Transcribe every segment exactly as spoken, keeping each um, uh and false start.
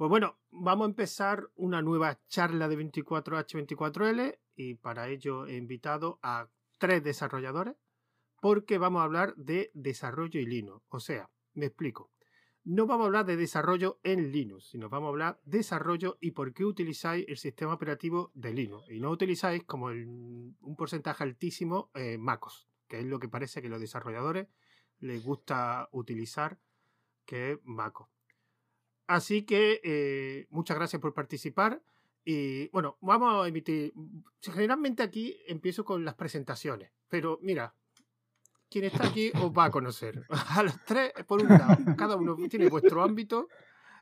Pues bueno, vamos a empezar una nueva charla de veinticuatro hache veinticuatro ele y para ello he invitado a tres desarrolladores porque vamos a hablar de desarrollo y Linux. O sea, me explico. No vamos a hablar de desarrollo en Linux, sino vamos a hablar de desarrollo y por qué utilizáis el sistema operativo de Linux y no utilizáis como el, un porcentaje altísimo eh, macOS, que es lo que parece que los desarrolladores les gusta utilizar, que es macOS. Así que eh, muchas gracias por participar y bueno, vamos a emitir, generalmente aquí empiezo con las presentaciones, pero mira, quien está aquí os va a conocer, a los tres por un lado, cada uno tiene vuestro ámbito,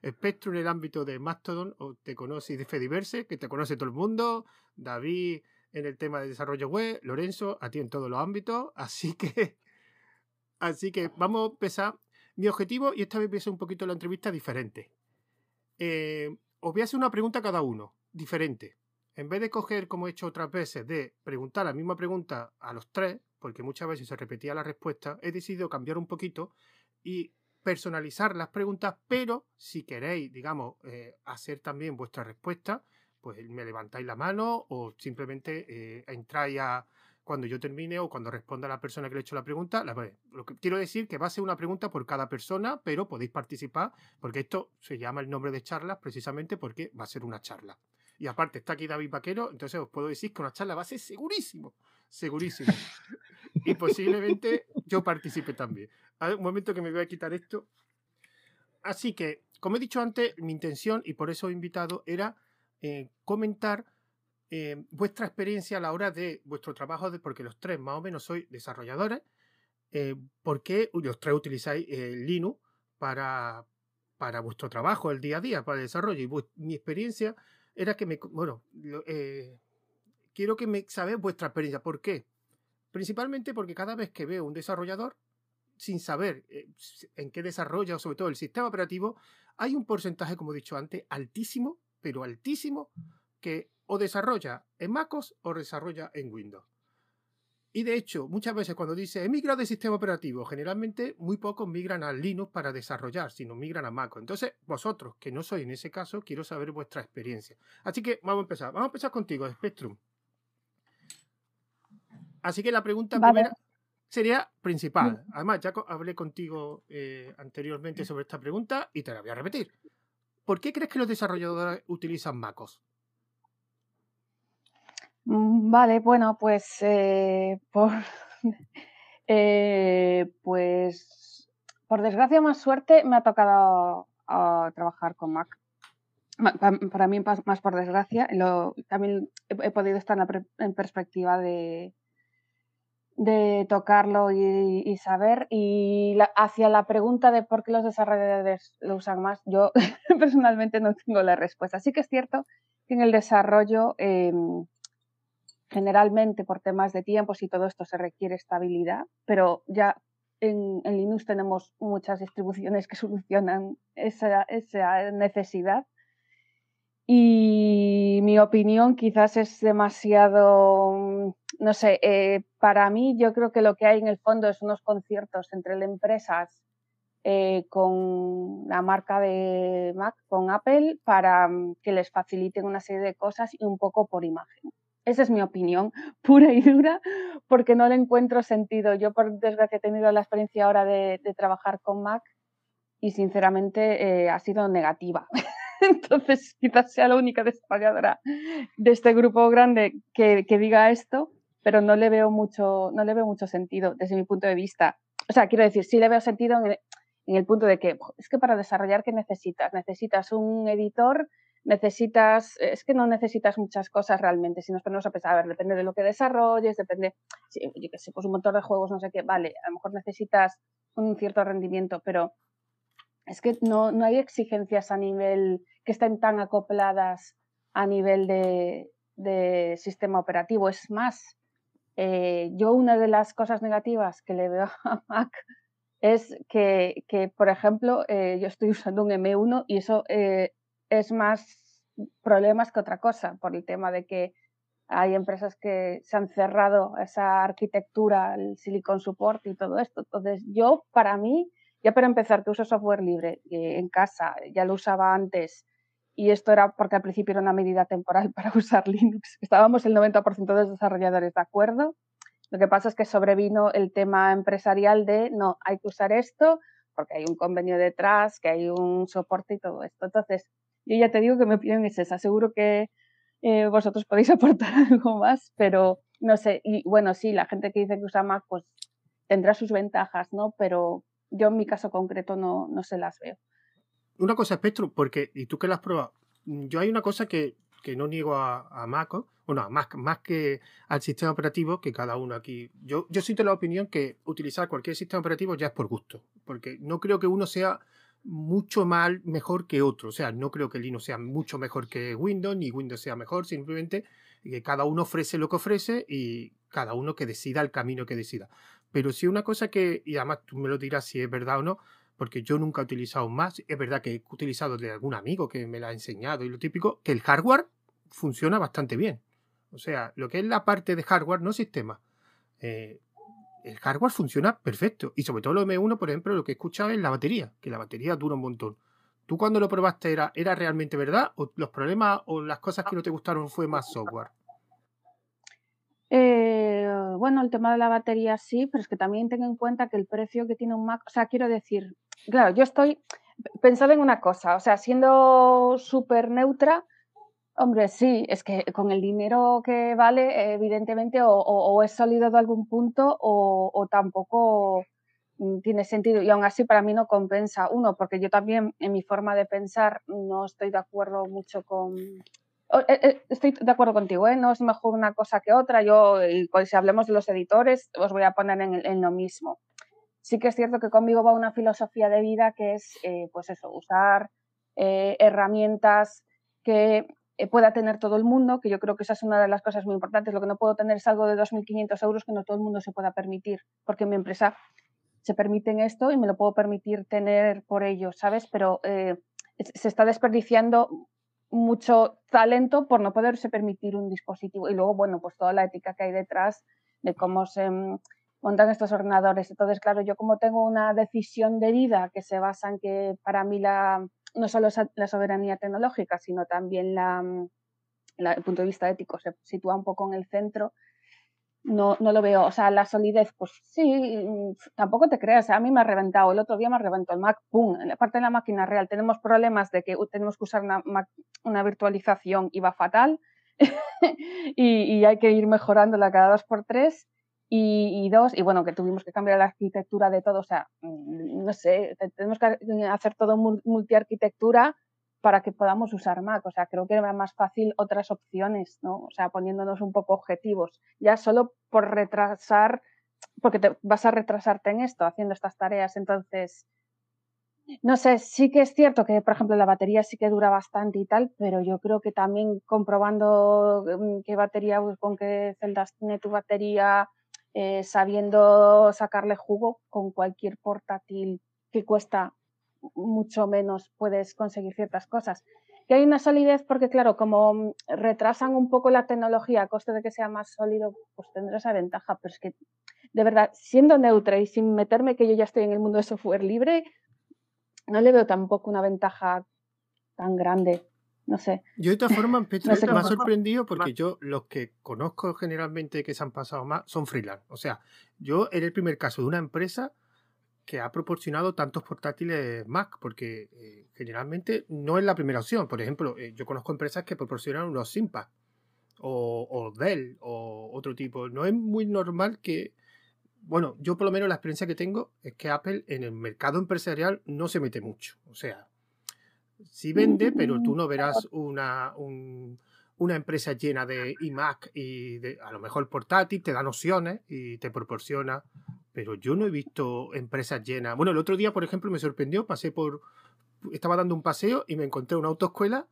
Spectrum en el ámbito de Mastodon, o te conoce de Fediverse, que te conoce todo el mundo, David en el tema de desarrollo web, Lorenzo a ti en todos los ámbitos, así que, así que vamos a empezar. Mi objetivo, y esta vez voy a hacer un poquito la entrevista diferente. Eh, os voy a hacer una pregunta a cada uno, diferente. En vez de coger, como he hecho otras veces, de preguntar la misma pregunta a los tres, porque muchas veces se repetía la respuesta, he decidido cambiar un poquito y personalizar las preguntas, pero si queréis, digamos, eh, hacer también vuestra respuesta, pues me levantáis la mano o simplemente eh, entráis a... cuando yo termine o cuando responda a la persona que le he hecho la pregunta, la, lo que quiero decir que va a ser una pregunta por cada persona, pero podéis participar, porque esto se llama el nombre de charlas precisamente porque va a ser una charla. Y aparte está aquí David Vaquero, entonces os puedo decir que una charla va a ser segurísimo, segurísimo. Y posiblemente yo participe también. A ver, un momento que me voy a quitar esto. Así que, como he dicho antes, mi intención, y por eso he invitado, era eh, comentar... Eh, vuestra experiencia a la hora de vuestro trabajo, de, porque los tres más o menos sois desarrolladores, eh, ¿por qué los tres utilizáis eh, Linux para, para vuestro trabajo, el día a día, para el desarrollo? Y mi experiencia era que me... Bueno, eh, quiero que me sabéis vuestra experiencia. ¿Por qué? Principalmente porque cada vez que veo un desarrollador, sin saber eh, en qué desarrolla, o sobre todo el sistema operativo, hay un porcentaje, como he dicho antes, altísimo, pero altísimo, que... o desarrolla en macOS o desarrolla en Windows. Y de hecho, muchas veces cuando dice he migrado de sistema operativo, generalmente muy pocos migran a Linux para desarrollar, sino migran a macOS. Entonces, vosotros, que no sois en ese caso, quiero saber vuestra experiencia. Así que vamos a empezar. Vamos a empezar contigo, Spectrum. Así que la pregunta vale. primera sería principal. Además, ya hablé contigo eh, anteriormente sobre esta pregunta y te la voy a repetir. ¿Por qué crees que los desarrolladores utilizan macOS? Vale, bueno, pues eh, por eh, pues por desgracia o más suerte me ha tocado a, a trabajar con Mac. Para, para mí más, más por desgracia. Lo, también he, he podido estar en, la pre, en perspectiva de, de tocarlo y, y saber. Y la, hacia la pregunta de por qué los desarrolladores lo usan más, yo personalmente no tengo la respuesta. Sí que es cierto que en el desarrollo... Eh, generalmente por temas de tiempos y todo esto se requiere estabilidad, pero ya en, en Linux tenemos muchas distribuciones que solucionan esa, esa necesidad y mi opinión quizás es demasiado, no sé, eh, para mí yo creo que lo que hay en el fondo es unos conciertos entre empresas eh, con la marca de Mac, con Apple, para que les faciliten una serie de cosas y un poco por imagen. Esa es mi opinión, pura y dura, porque no le encuentro sentido. Yo, por desgracia, he tenido la experiencia ahora de, de trabajar con Mac y, sinceramente, eh, ha sido negativa. Entonces, quizás sea la única desarrolladora de este grupo grande que, que diga esto, pero no le veo mucho, no le veo mucho sentido desde mi punto de vista. O sea, quiero decir, sí le veo sentido en el, en el punto de que es que para desarrollar, ¿qué necesitas? Necesitas un editor... Necesitas, es que no necesitas muchas cosas realmente, si nos ponemos a pensar, a ver, depende de lo que desarrolles, depende, yo qué sé, pues un motor de juegos, no sé qué, vale, a lo mejor necesitas un cierto rendimiento, pero es que no, no hay exigencias a nivel, que estén tan acopladas a nivel de, de sistema operativo. Es más, eh, yo una de las cosas negativas que le veo a Mac es que, que por ejemplo, eh, yo estoy usando un eme uno y eso... Eh, es más problemas que otra cosa, por el tema de que hay empresas que se han cerrado esa arquitectura, el Silicon Support y todo esto. Entonces, yo, para mí, ya para empezar, que uso software libre eh, en casa, ya lo usaba antes, Y esto era porque al principio era una medida temporal para usar Linux. Estábamos el noventa por ciento de los desarrolladores de acuerdo. Lo que pasa es que sobrevino el tema empresarial de, no, hay que usar esto porque hay un convenio detrás, que hay un soporte y todo esto. Entonces, yo ya te digo que mi opinión es esa. Seguro que eh, vosotros podéis aportar algo más, pero no sé. Y bueno, sí, la gente que dice que usa Mac, pues tendrá sus ventajas, ¿no? Pero yo en mi caso concreto no, no se las veo. Una cosa, Spectrum, porque, y tú que la has probado, yo hay una cosa que, que no niego a, a Mac, bueno, a Mac, más que al sistema operativo, que cada uno aquí... Yo, yo soy de la opinión que utilizar cualquier sistema operativo ya es por gusto, porque no creo que uno sea mucho mal mejor que otro, o sea, no creo que Linux sea mucho mejor que Windows, ni Windows sea mejor, simplemente que cada uno ofrece lo que ofrece y cada uno que decida el camino que decida. Pero sí una cosa que, y además tú me lo dirás si es verdad o no, porque yo nunca he utilizado más, es verdad que he utilizado de algún amigo que me la ha enseñado y lo típico, que el hardware funciona bastante bien. O sea, lo que es la parte de hardware, no sistema, eh, el hardware funciona perfecto. Y sobre todo lo M uno, por ejemplo, lo que he escuchado es la batería, que la batería dura un montón. ¿Tú cuando lo probaste era, era realmente verdad? ¿O los problemas o las cosas que no te gustaron fue más software? Eh, bueno, el tema de la batería sí, pero es que también tenga en cuenta que el precio que tiene un Mac, o sea, quiero decir, claro, yo estoy pensando en una cosa, o sea, siendo súper neutra, hombre, sí, es que con el dinero que vale, evidentemente, o, o, o es sólido de algún punto o, o tampoco tiene sentido, y aún así para mí no compensa, uno, porque yo también en mi forma de pensar no estoy de acuerdo mucho con... Estoy de acuerdo contigo, ¿eh? No es mejor una cosa que otra. Yo, si hablemos de los editores, os voy a poner en, en lo mismo. Sí que es cierto que conmigo va una filosofía de vida que es, eh, pues eso, usar eh, herramientas que eh, pueda tener todo el mundo, que yo creo que esa es una de las cosas muy importantes. Lo que no puedo tener es algo de dos mil quinientos euros que no todo el mundo se pueda permitir, porque en mi empresa se permiten esto y me lo puedo permitir tener por ello, ¿sabes? Pero eh, se está desperdiciando mucho talento por no poderse permitir un dispositivo y luego, bueno, pues toda la ética que hay detrás de cómo se montan estos ordenadores. Entonces, claro, yo como tengo una decisión de vida que se basa en que para mí la, no solo la soberanía tecnológica, sino también la, la, el punto de vista ético se sitúa un poco en el centro, no, no lo veo. O sea, la solidez, pues sí, tampoco te creas, a mí me ha reventado, el otro día me reventó el Mac, pum, en la parte de la máquina real, tenemos problemas de que tenemos que usar una, una virtualización y va fatal y, y hay que ir mejorándola cada dos por tres y, y dos, y bueno, que tuvimos que cambiar la arquitectura de todo, o sea, no sé, tenemos que hacer todo multiarquitectura para que podamos usar Mac, o sea, creo que era más fácil otras opciones, ¿no? O sea, poniéndonos un poco objetivos, ya solo por retrasar, porque te, vas a retrasarte en esto, haciendo estas tareas, entonces, no sé, sí que es cierto que, por ejemplo, la batería sí que dura bastante y tal, pero yo creo que también comprobando qué batería, con qué celdas tiene tu batería, eh, sabiendo sacarle jugo con cualquier portátil que cuesta mucho menos puedes conseguir ciertas cosas. Que hay una solidez porque, claro, como retrasan un poco la tecnología a coste de que sea más sólido, pues tendrá esa ventaja. Pero es que, de verdad, siendo neutra y sin meterme que yo ya estoy en el mundo de software libre, no le veo tampoco una ventaja tan grande. No sé. Yo de todas formas, Petro, no sé me cómo. ha sorprendido porque yo los que conozco generalmente que se han pasado más son freelance. O sea, yo era el primer caso de una empresa que ha proporcionado tantos portátiles Mac, porque eh, generalmente no es la primera opción. Por ejemplo, eh, yo conozco empresas que proporcionan unos Simpad o, o Dell o otro tipo. No es muy normal que... Bueno, yo por lo menos la experiencia que tengo es que Apple en el mercado empresarial no se mete mucho. O sea, sí vende, pero tú no verás una, un, una empresa llena de iMac y de, a lo mejor portátil, te dan opciones y te proporciona... Pero yo no he visto empresas llenas. Bueno, el otro día, por ejemplo, me sorprendió, pasé por... Estaba dando un paseo y me encontré una autoescuela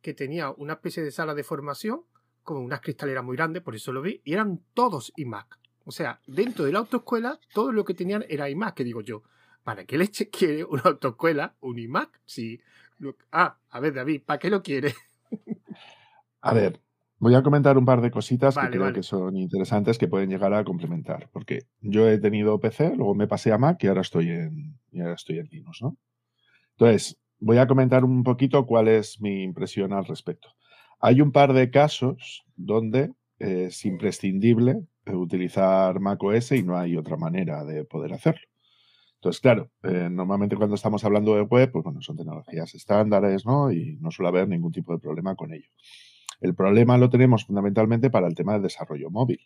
que tenía una especie de sala de formación con unas cristaleras muy grandes, por eso lo vi, y eran todos iMac. O sea, dentro de la autoescuela, todo lo que tenían era iMac, que digo yo, ¿para qué leche quiere una autoescuela un iMac? Si... Ah, a ver, David, ¿para qué lo quiere? A ver... Voy a comentar un par de cositas vale, que creo vale. que son interesantes que pueden llegar a complementar. Porque yo he tenido P C, luego me pasé a Mac y ahora estoy en, y ahora estoy en Linux, ¿no? Entonces, voy a comentar un poquito cuál es mi impresión al respecto. Hay un par de casos donde es imprescindible utilizar macOS y no hay otra manera de poder hacerlo. Entonces, claro, eh, normalmente cuando estamos hablando de web, pues bueno, son tecnologías estándares, ¿no? Y no suele haber ningún tipo de problema con ello. El problema lo tenemos fundamentalmente para el tema del desarrollo móvil,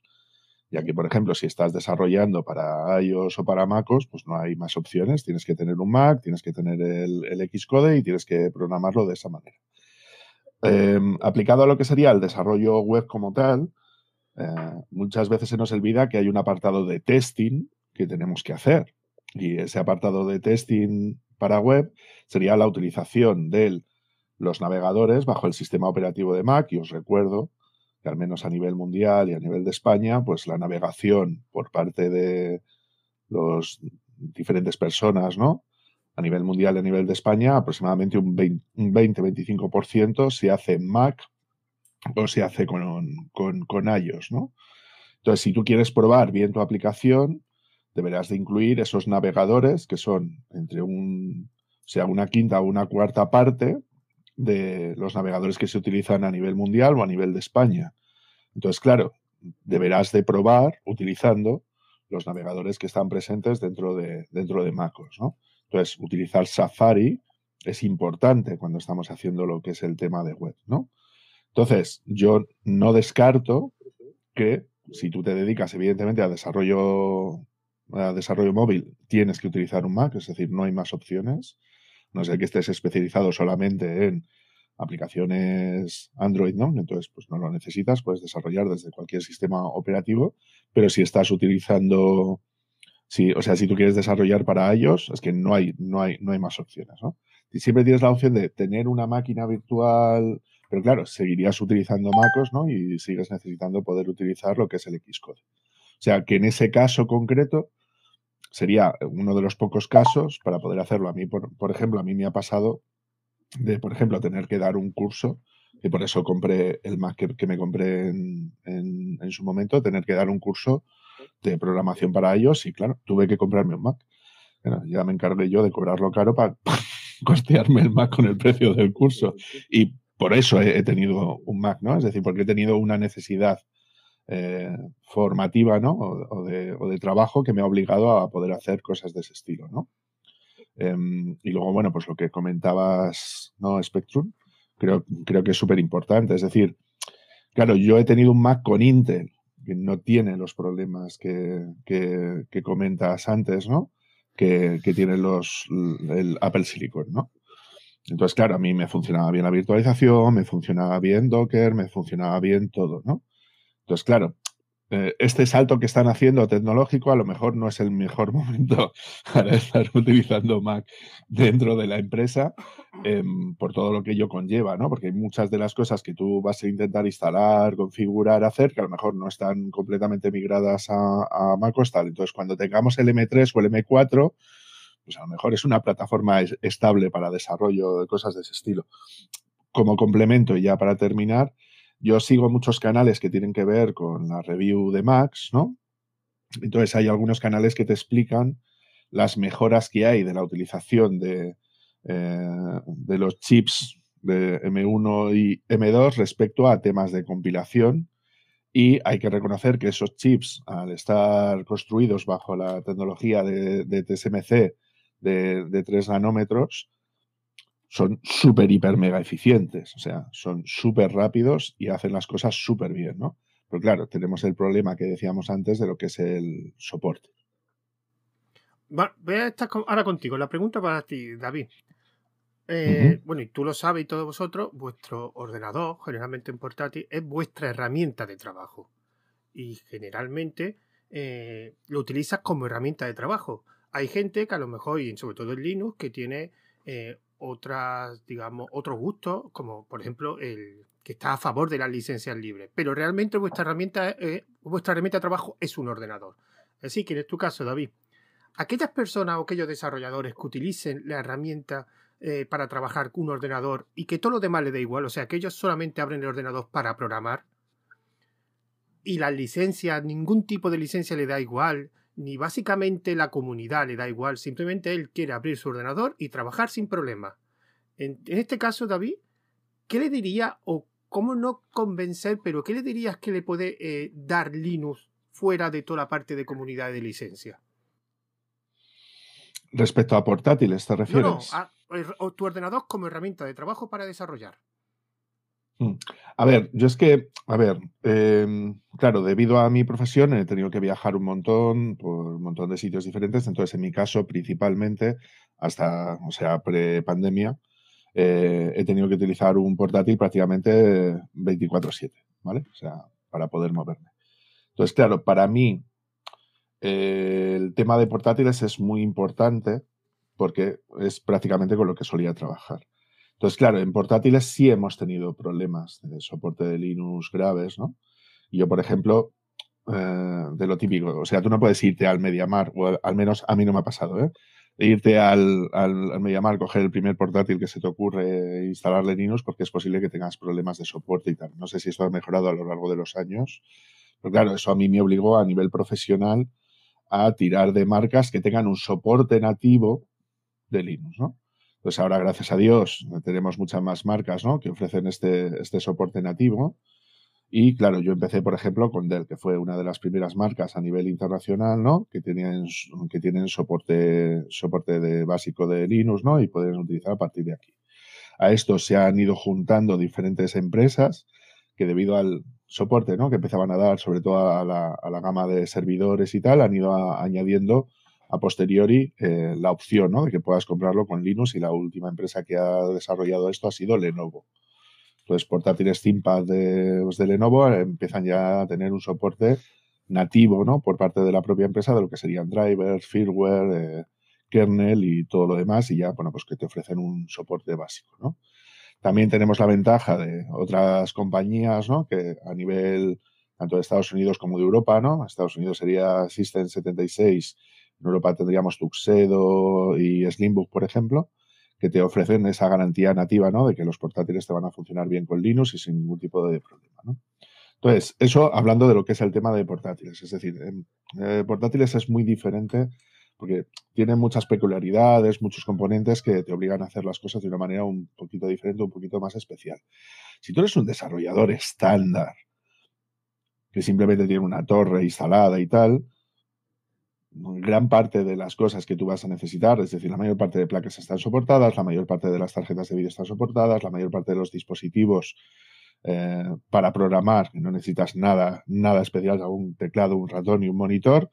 ya que, por ejemplo, si estás desarrollando para iOS o para macOS, pues no hay más opciones. Tienes que tener un Mac, tienes que tener el, el Xcode y tienes que programarlo de esa manera. Eh, aplicado a lo que sería el desarrollo web como tal, eh, muchas veces se nos olvida que hay un apartado de testing que tenemos que hacer. Y ese apartado de testing para web sería la utilización de los navegadores bajo el sistema operativo de Mac. Y os recuerdo que al menos a nivel mundial y a nivel de España, pues la navegación por parte de las diferentes personas, ¿no? A nivel mundial y a nivel de España, aproximadamente un veinte a veinticinco por ciento se hace en Mac o se hace con, con, con iOS, ¿no? Entonces, si tú quieres probar bien tu aplicación, deberás de incluir esos navegadores que son entre un, sea una quinta o una cuarta parte de los navegadores que se utilizan a nivel mundial o a nivel de España. Entonces, claro, deberás de probar utilizando los navegadores que están presentes dentro de, dentro de macOS, ¿no? Entonces, utilizar Safari es importante cuando estamos haciendo lo que es el tema de web, ¿no? Entonces, yo no descarto que si tú te dedicas, evidentemente, a desarrollo... A desarrollo móvil tienes que utilizar un Mac, es decir, no hay más opciones. No sé que estés especializado solamente en aplicaciones Android, ¿no? Entonces, pues no lo necesitas, puedes desarrollar desde cualquier sistema operativo, pero si estás utilizando, si, o sea, si tú quieres desarrollar para iOS, es que no hay, no hay, no hay más opciones, ¿no? Y siempre tienes la opción de tener una máquina virtual, pero claro, seguirías utilizando macOS, ¿no? Y sigues necesitando poder utilizar lo que es el Xcode. O sea, que en ese caso concreto sería uno de los pocos casos para poder hacerlo. A mí, por, por ejemplo, a mí me ha pasado de, por ejemplo, tener que dar un curso, y por eso compré el Mac que, que me compré en, en, en su momento, tener que dar un curso de programación para iOS y, claro, tuve que comprarme un Mac. Bueno, ya me encargué yo de cobrarlo caro para costearme el Mac con el precio del curso. Y por eso he, he tenido un Mac, ¿no? Es decir, porque he tenido una necesidad Eh, formativa, ¿no? O, o, de, o de trabajo que me ha obligado a poder hacer cosas de ese estilo, ¿no? Eh, y luego, bueno, pues lo que comentabas, ¿no? Spectrum, creo, creo que es súper importante. Es decir, claro, yo he tenido un Mac con Intel, que no tiene los problemas que, que, que comentas antes, ¿no? Que, que tiene los, el Apple Silicon, ¿no? Entonces, claro, a mí me funcionaba bien la virtualización, me funcionaba bien Docker, me funcionaba bien todo, ¿no? Entonces, claro, este salto que están haciendo tecnológico a lo mejor no es el mejor momento para estar utilizando Mac dentro de la empresa eh, por todo lo que ello conlleva, ¿no? Porque hay muchas de las cosas que tú vas a intentar instalar, configurar, hacer, que a lo mejor no están completamente migradas a, a macOS tal. Entonces, cuando tengamos el M tres o el M cuatro, pues a lo mejor es una plataforma estable para desarrollo de cosas de ese estilo. Como complemento, y ya para terminar, yo sigo muchos canales que tienen que ver con la review de Macs, ¿no? Entonces, hay algunos canales que te explican las mejoras que hay de la utilización de, eh, de los chips de M uno y M dos respecto a temas de compilación. Y hay que reconocer que esos chips, al estar construidos bajo la tecnología de, de T S M C de, de tres nanómetros, son súper, hiper, mega eficientes. O sea, son súper rápidos y hacen las cosas súper bien, ¿no? Pero claro, tenemos el problema que decíamos antes de lo que es el soporte. Bueno, voy a estar ahora contigo. La pregunta para ti, David. Eh, uh-huh. Bueno, y tú lo sabes y todos vosotros, vuestro ordenador, generalmente en portátil, es vuestra herramienta de trabajo. Y generalmente eh, lo utilizas como herramienta de trabajo. Hay gente que a lo mejor, y sobre todo en Linux, que tiene... Eh, otras, digamos, otros gustos, como por ejemplo el que está a favor de las licencias libres, pero realmente vuestra herramienta eh, vuestra herramienta de trabajo es un ordenador. Así que en tu caso, David, aquellas personas o aquellos desarrolladores que utilicen la herramienta eh, para trabajar con un ordenador y que todo lo demás les da igual, o sea, que ellos solamente abren el ordenador para programar y las licencias, ningún tipo de licencia le da igual, ni básicamente la comunidad le da igual, simplemente él quiere abrir su ordenador y trabajar sin problema. En, en este caso, David, ¿qué le diría o cómo no convencer, pero qué le dirías que le puede eh, dar Linux fuera de toda la parte de comunidad de licencia? Respecto a portátiles, ¿te refieres? No, no, a, a tu ordenador como herramienta de trabajo para desarrollar. A ver, yo es que, a ver, eh, claro, debido a mi profesión he tenido que viajar un montón por un montón de sitios diferentes, entonces en mi caso principalmente, hasta, o sea, pre-pandemia, eh, he tenido que utilizar un portátil prácticamente veinticuatro siete, ¿vale? O sea, para poder moverme. Entonces, claro, para mí eh, el tema de portátiles es muy importante porque es prácticamente con lo que solía trabajar. Entonces, claro, en portátiles sí hemos tenido problemas de soporte de Linux graves, ¿no? Y yo, por ejemplo, eh, de lo típico, o sea, tú no puedes irte al MediaMarkt, o al menos a mí no me ha pasado, ¿eh? Irte al, al, al MediaMarkt, coger el primer portátil que se te ocurre e instalarle Linux, porque es posible que tengas problemas de soporte y tal. No sé si esto ha mejorado a lo largo de los años, pero claro, eso a mí me obligó a nivel profesional a tirar de marcas que tengan un soporte nativo de Linux, ¿no? Pues ahora, gracias a Dios, tenemos muchas más marcas, ¿no?, que ofrecen este, este soporte nativo. Y claro, yo empecé, por ejemplo, con Dell, que fue una de las primeras marcas a nivel internacional, ¿no?, que tienen, que tienen soporte, soporte de básico de Linux, ¿no?, y pueden utilizar a partir de aquí. A esto se han ido juntando diferentes empresas que, debido al soporte, ¿no?, que empezaban a dar, sobre todo a la, a la gama de servidores y tal, han ido a, añadiendo a posteriori eh, la opción, ¿no?, de que puedas comprarlo con Linux, y la última empresa que ha desarrollado esto ha sido Lenovo. Entonces, portátiles ThinkPad de, de Lenovo empiezan ya a tener un soporte nativo, ¿no?, por parte de la propia empresa, de lo que serían drivers, firmware, eh, kernel y todo lo demás, y ya, bueno, pues que te ofrecen un soporte básico, ¿no? También tenemos la ventaja de otras compañías, ¿no?, que a nivel tanto de Estados Unidos como de Europa, ¿no? Estados Unidos sería System setenta y seis, en Europa tendríamos Tuxedo y Slimbook, por ejemplo, que te ofrecen esa garantía nativa, ¿no?, de que los portátiles te van a funcionar bien con Linux y sin ningún tipo de problema, ¿no? Entonces, eso hablando de lo que es el tema de portátiles. Es decir, eh, portátiles es muy diferente porque tienen muchas peculiaridades, muchos componentes que te obligan a hacer las cosas de una manera un poquito diferente, un poquito más especial. Si tú eres un desarrollador estándar que simplemente tiene una torre instalada y tal, gran parte de las cosas que tú vas a necesitar, es decir, la mayor parte de placas están soportadas, la mayor parte de las tarjetas de vídeo están soportadas, la mayor parte de los dispositivos eh, para programar, que no necesitas nada, nada especial, un teclado, un ratón y un monitor,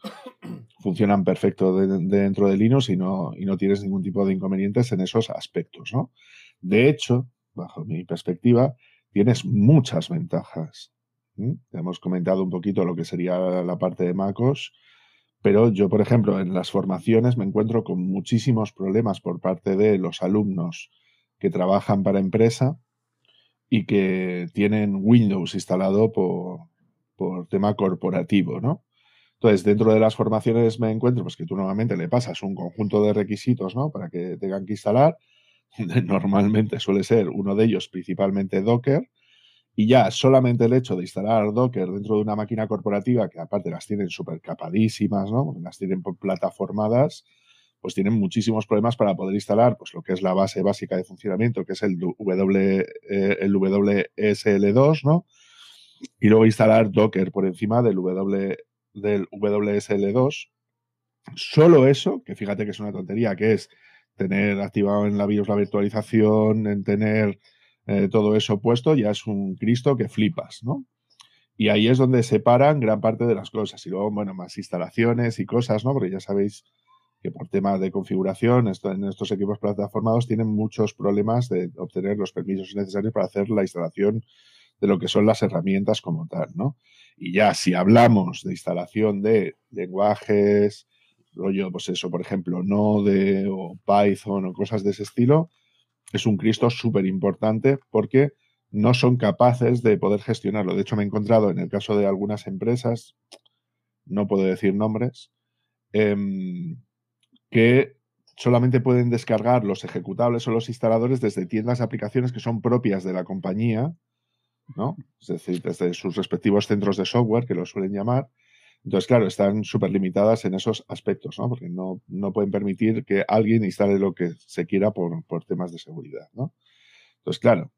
funcionan perfecto de, de dentro de Linux y no, y no tienes ningún tipo de inconvenientes en esos aspectos, ¿no? De hecho, bajo mi perspectiva, tienes muchas ventajas. ¿Sí? Hemos comentado un poquito lo que sería la parte de macOS, pero yo, por ejemplo, en las formaciones me encuentro con muchísimos problemas por parte de los alumnos que trabajan para empresa y que tienen Windows instalado por, por tema corporativo, ¿no? Entonces, dentro de las formaciones me encuentro pues que tú normalmente le pasas un conjunto de requisitos, ¿no?, para que tengan que instalar. Normalmente suele ser uno de ellos principalmente Docker. Y ya solamente el hecho de instalar Docker dentro de una máquina corporativa, que aparte las tienen súper capadísimas, ¿no?, las tienen plataformadas, pues tienen muchísimos problemas para poder instalar pues lo que es la base básica de funcionamiento, que es el, W S L dos, ¿no?, y luego instalar Docker por encima del, W, del W S L dos. Solo eso, que fíjate que es una tontería, que es tener activado en la BIOS la virtualización, en tener... Eh, todo eso puesto, ya es un Cristo que flipas, ¿no? Y ahí es donde se paran gran parte de las cosas. Y luego, bueno, más instalaciones y cosas, ¿no? Porque ya sabéis que por temas de configuración, esto, en estos equipos plataformados tienen muchos problemas de obtener los permisos necesarios para hacer la instalación de lo que son las herramientas como tal, ¿no? Y ya si hablamos de instalación de lenguajes, rollo, pues eso, por ejemplo, Node o Python o cosas de ese estilo, es un Cristo súper importante porque no son capaces de poder gestionarlo. De hecho, me he encontrado en el caso de algunas empresas, no puedo decir nombres, eh, que solamente pueden descargar los ejecutables o los instaladores desde tiendas de aplicaciones que son propias de la compañía, ¿no? Es decir, desde sus respectivos centros de software, que lo suelen llamar. Entonces, claro, están súper limitadas en esos aspectos, ¿no? Porque no, no pueden permitir que alguien instale lo que se quiera por, por temas de seguridad, ¿no? Entonces, claro,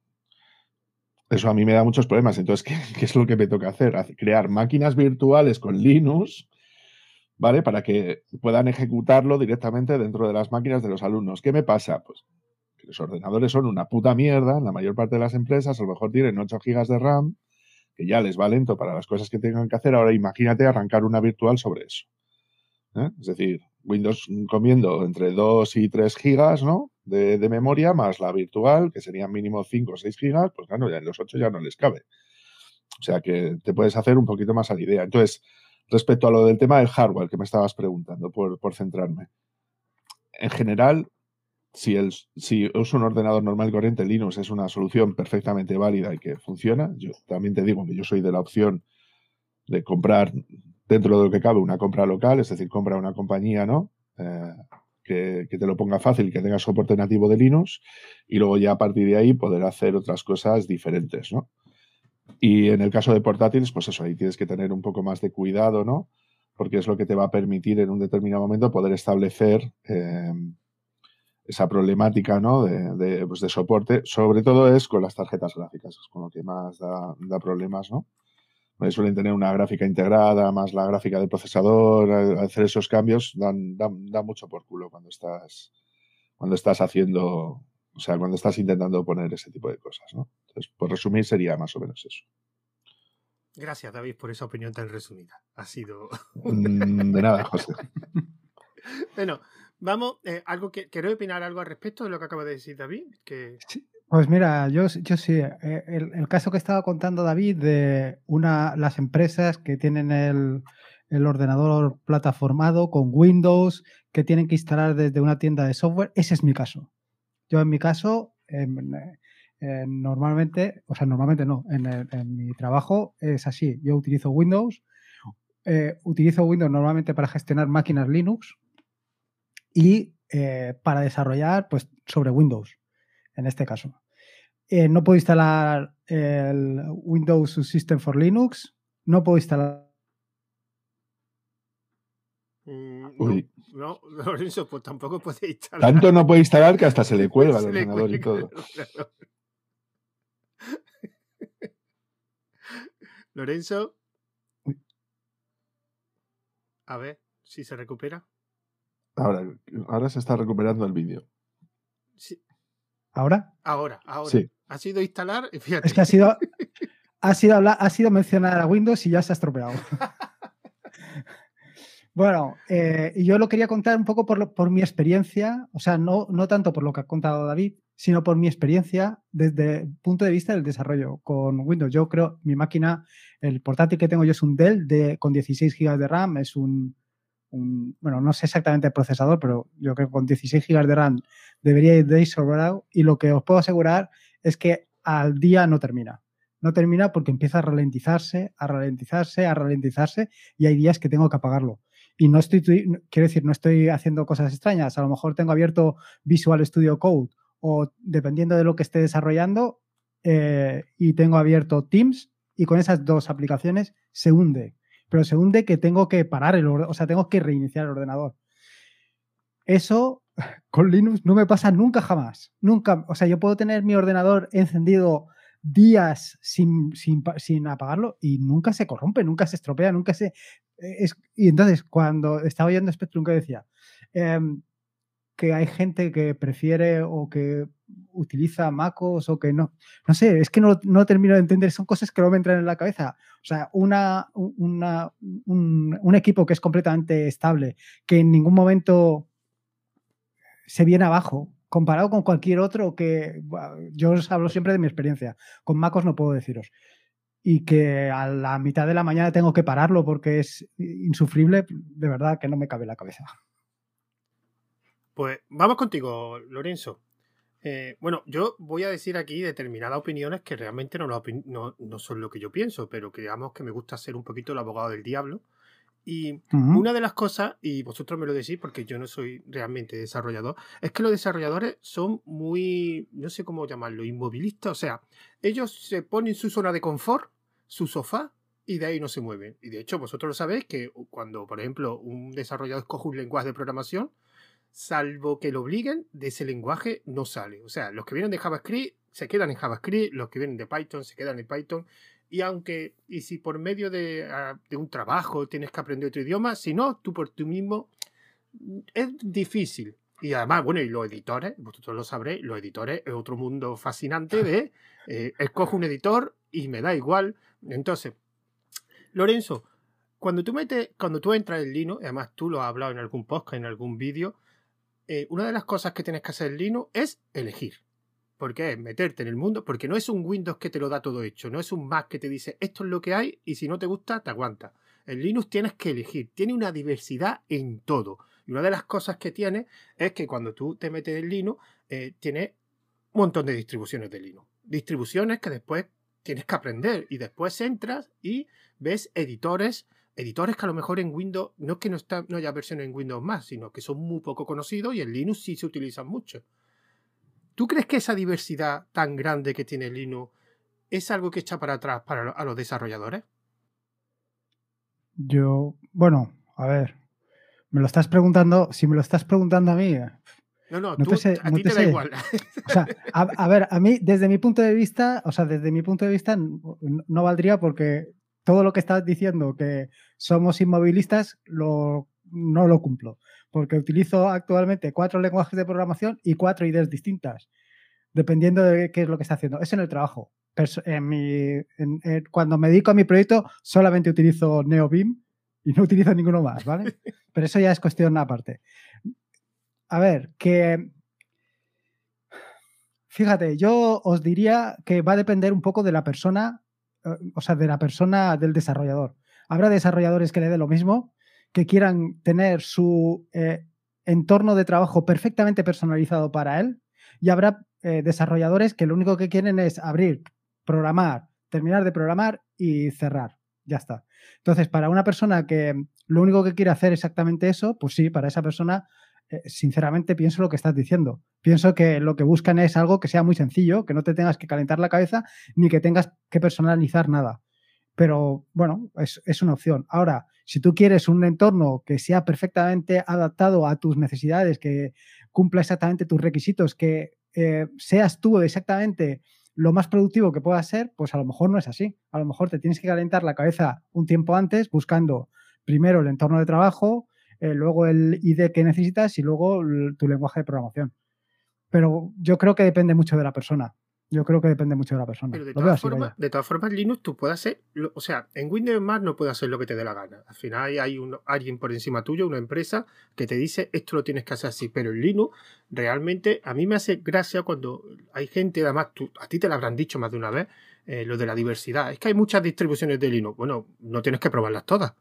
eso a mí me da muchos problemas. Entonces, ¿qué, qué es lo que me toca hacer? Crear máquinas virtuales con Linux, ¿vale? Para que puedan ejecutarlo directamente dentro de las máquinas de los alumnos. ¿Qué me pasa? Pues que los ordenadores son una puta mierda. La mayor parte de las empresas a lo mejor tienen ocho gigas de RAM, que ya les va lento para las cosas que tengan que hacer. Ahora imagínate arrancar una virtual sobre eso, ¿eh? Es decir, Windows comiendo entre dos y tres gigas, ¿no? de, de memoria, más la virtual, que serían mínimo cinco o seis gigas, pues claro, ya en los ocho ya no les cabe. O sea que te puedes hacer un poquito más a la idea. Entonces, respecto a lo del tema del hardware que me estabas preguntando, por, por centrarme, en general, si, el, si es un ordenador normal corriente, Linux es una solución perfectamente válida y que funciona. Yo también te digo que yo soy de la opción de comprar, dentro de lo que cabe, una compra local, es decir, compra una compañía, ¿no? Eh, que, que te lo ponga fácil, que tenga soporte nativo de Linux, y luego ya a partir de ahí poder hacer otras cosas diferentes, ¿no? Y en el caso de portátiles, pues eso, ahí tienes que tener un poco más de cuidado, ¿no? Porque es lo que te va a permitir en un determinado momento poder establecer eh, esa problemática, ¿no? De, de, pues de soporte. Sobre todo es con las tarjetas gráficas, es con lo que más da, da problemas, ¿no? Pues suelen tener una gráfica integrada, más la gráfica del procesador. Hacer esos cambios dan, dan, dan mucho por culo cuando estás, cuando estás haciendo... O sea, cuando estás intentando poner ese tipo de cosas, ¿no? Entonces, por resumir, sería más o menos eso. Gracias, David, por esa opinión tan resumida. Ha sido... Mm, de nada, José. Bueno, vamos, eh, algo que quiero opinar algo al respecto de lo que acaba de decir David. Que... Sí, pues mira, yo, yo sí. El, el caso que estaba contando David de una las empresas que tienen el, el ordenador plataformado con Windows, que tienen que instalar desde una tienda de software, ese es mi caso. Yo en mi caso, eh, eh, normalmente, o sea, normalmente no, en, el, en mi trabajo es así. Yo utilizo Windows, eh, utilizo Windows normalmente para gestionar máquinas Linux y eh, para desarrollar pues, sobre Windows, en este caso. Eh, no puedo instalar el Windows Subsystem for Linux, no puedo instalar... Uy. No, no, Lorenzo, pues tampoco puede instalar. Tanto no puede instalar que hasta se le cuelga al ordenador y todo. Claro. Lorenzo. A ver si se recupera. Ahora, ahora se está recuperando el vídeo. Sí. ¿Ahora? Ahora, ahora. Sí. Ha sido instalar, fíjate. Es que ha sido, ha sido, hablar, ha sido mencionar a Windows y ya se ha estropeado. Bueno, eh, yo lo quería contar un poco por, lo, por mi experiencia, o sea, no, no tanto por lo que ha contado David, sino por mi experiencia desde el punto de vista del desarrollo con Windows. Yo creo, mi máquina, el portátil que tengo yo es un Dell de, con dieciséis gigas de RAM, es un, un, bueno, no sé exactamente el procesador, pero yo creo que con dieciséis gigas de RAM debería ir de sobrado, y lo que os puedo asegurar es que al día no termina. No termina porque empieza a ralentizarse, a ralentizarse, a ralentizarse, y hay días que tengo que apagarlo. Y no estoy, quiero decir, no estoy haciendo cosas extrañas. A lo mejor tengo abierto Visual Studio Code o dependiendo de lo que esté desarrollando eh, y tengo abierto Teams y con esas dos aplicaciones se hunde. Pero se hunde que tengo que parar el ordenador, o sea, tengo que reiniciar el ordenador. Eso con Linux no me pasa nunca jamás. Nunca. O sea, yo puedo tener mi ordenador encendido días sin, sin, sin apagarlo y nunca se corrompe, nunca se estropea, nunca se... Es, y entonces, cuando estaba oyendo Spectrum, que decía eh, que hay gente que prefiere o que utiliza macOS o que no, no sé, es que no, no termino de entender, son cosas que no me entran en la cabeza. O sea, una, una, un, un equipo que es completamente estable, que en ningún momento se viene abajo, comparado con cualquier otro que, yo os hablo siempre de mi experiencia, con macOS no puedo deciros. Y que a la mitad de la mañana tengo que pararlo porque es insufrible, de verdad que no me cabe en la cabeza. Pues vamos contigo, Lorenzo. Eh, bueno, yo voy a decir aquí determinadas opiniones que realmente no, no, no son lo que yo pienso, pero que digamos que me gusta ser un poquito el abogado del diablo. Y uh-huh. Una de las cosas, y vosotros me lo decís porque yo no soy realmente desarrollador, es que los desarrolladores son muy, no sé cómo llamarlo, inmovilistas. O sea, ellos se ponen su zona de confort, su sofá, y de ahí no se mueven. Y de hecho, vosotros sabéis que cuando, por ejemplo, un desarrollador escoge un lenguaje de programación, salvo que lo obliguen, de ese lenguaje no sale. O sea, los que vienen de JavaScript se quedan en JavaScript, los que vienen de Python se quedan en Python. Y aunque, y si por medio de, de un trabajo tienes que aprender otro idioma, si no, tú por tú mismo, es difícil. Y además, bueno, y los editores, vosotros lo sabréis, los editores es otro mundo fascinante de eh, escojo un editor y me da igual. Entonces, Lorenzo, cuando tú metes, cuando tú entras en Linux, además tú lo has hablado en algún podcast, en algún vídeo, eh, una de las cosas que tienes que hacer en Linux es elegir. Porque es meterte en el mundo, porque no es un Windows que te lo da todo hecho, no es un Mac que te dice esto es lo que hay y si no te gusta, te aguanta. En Linux tienes que elegir, tiene una diversidad en todo. Y una de las cosas que tiene es que cuando tú te metes en Linux, eh, tiene un montón de distribuciones de Linux. Distribuciones que después tienes que aprender y después entras y ves editores, editores que a lo mejor en Windows, no es que no, está, no haya versiones en Windows más, sino que son muy poco conocidos y en Linux sí se utilizan mucho. ¿Tú crees que esa diversidad tan grande que tiene Linux es algo que echa para atrás para a los desarrolladores? Yo, bueno, a ver, me lo estás preguntando, si me lo estás preguntando a mí... No, no, no tú, sé, a no ti te, te da sé. Igual. O sea, a, a ver, a mí, desde mi punto de vista, o sea, desde mi punto de vista no, no valdría porque todo lo que estás diciendo que somos inmovilistas lo... no lo cumplo, porque utilizo actualmente cuatro lenguajes de programación y cuatro I Ds distintas, dependiendo de qué es lo que está haciendo. Eso en el trabajo. En mi, en, en, cuando me dedico a mi proyecto, solamente utilizo Neovim y no utilizo ninguno más, ¿vale? Pero eso ya es cuestión aparte. A ver, que... Fíjate, yo os diría que va a depender un poco de la persona, o sea, de la persona del desarrollador. Habrá desarrolladores que le dé lo mismo, que quieran tener su eh, entorno de trabajo perfectamente personalizado para él y habrá eh, desarrolladores que lo único que quieren es abrir, programar, terminar de programar y cerrar. Ya está. Entonces, para una persona que lo único que quiere hacer exactamente eso, pues sí, para esa persona, eh, sinceramente pienso lo que estás diciendo. Pienso que lo que buscan es algo que sea muy sencillo, que no te tengas que calentar la cabeza ni que tengas que personalizar nada. Pero, bueno, es, es una opción. Ahora, si tú quieres un entorno que sea perfectamente adaptado a tus necesidades, que cumpla exactamente tus requisitos, que eh, seas tú exactamente lo más productivo que puedas ser, pues a lo mejor no es así. A lo mejor te tienes que calentar la cabeza un tiempo antes buscando primero el entorno de trabajo, eh, luego el I D que necesitas y luego el, tu lenguaje de programación. Pero yo creo que depende mucho de la persona. Yo creo que depende mucho de la persona. Pero de todas formas, de todas formas, Linux, tú puedes hacer... Lo, o sea, en Windows más no puedes hacer lo que te dé la gana. Al final hay un, alguien por encima tuyo, una empresa, que te dice, esto lo tienes que hacer así. Pero en Linux, realmente, a mí me hace gracia cuando hay gente, además, tú, a ti te lo habrán dicho más de una vez, eh, lo de la diversidad. Es que hay muchas distribuciones de Linux. Bueno, no tienes que probarlas todas.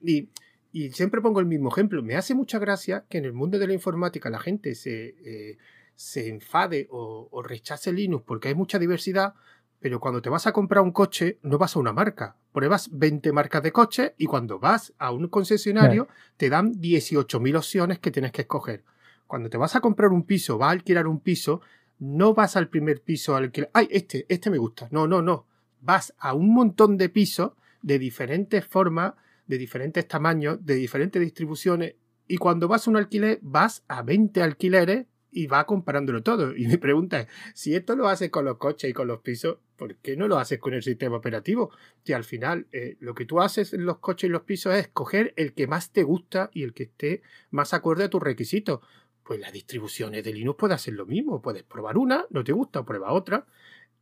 Y, y siempre pongo el mismo ejemplo. Me hace mucha gracia que en el mundo de la informática la gente se... Eh, se enfade o, o rechace Linux porque hay mucha diversidad, pero cuando te vas a comprar un coche no vas a una marca. Pruebas veinte marcas de coche y cuando vas a un concesionario te dan dieciocho mil opciones que tienes que escoger. Cuando te vas a comprar un piso, vas a alquilar un piso, no vas al primer piso a alquilar. ¡Ay, este! Este me gusta. No, no, no. Vas a un montón de pisos de diferentes formas, de diferentes tamaños, de diferentes distribuciones y cuando vas a un alquiler vas a veinte alquileres y va comparándolo todo. Y mi pregunta es, si esto lo haces con los coches y con los pisos, ¿por qué no lo haces con el sistema operativo? Si al final eh, lo que tú haces en los coches y los pisos es coger el que más te gusta y el que esté más acorde a tus requisitos. Pues las distribuciones de Linux pueden hacer lo mismo. Puedes probar una, no te gusta, prueba otra.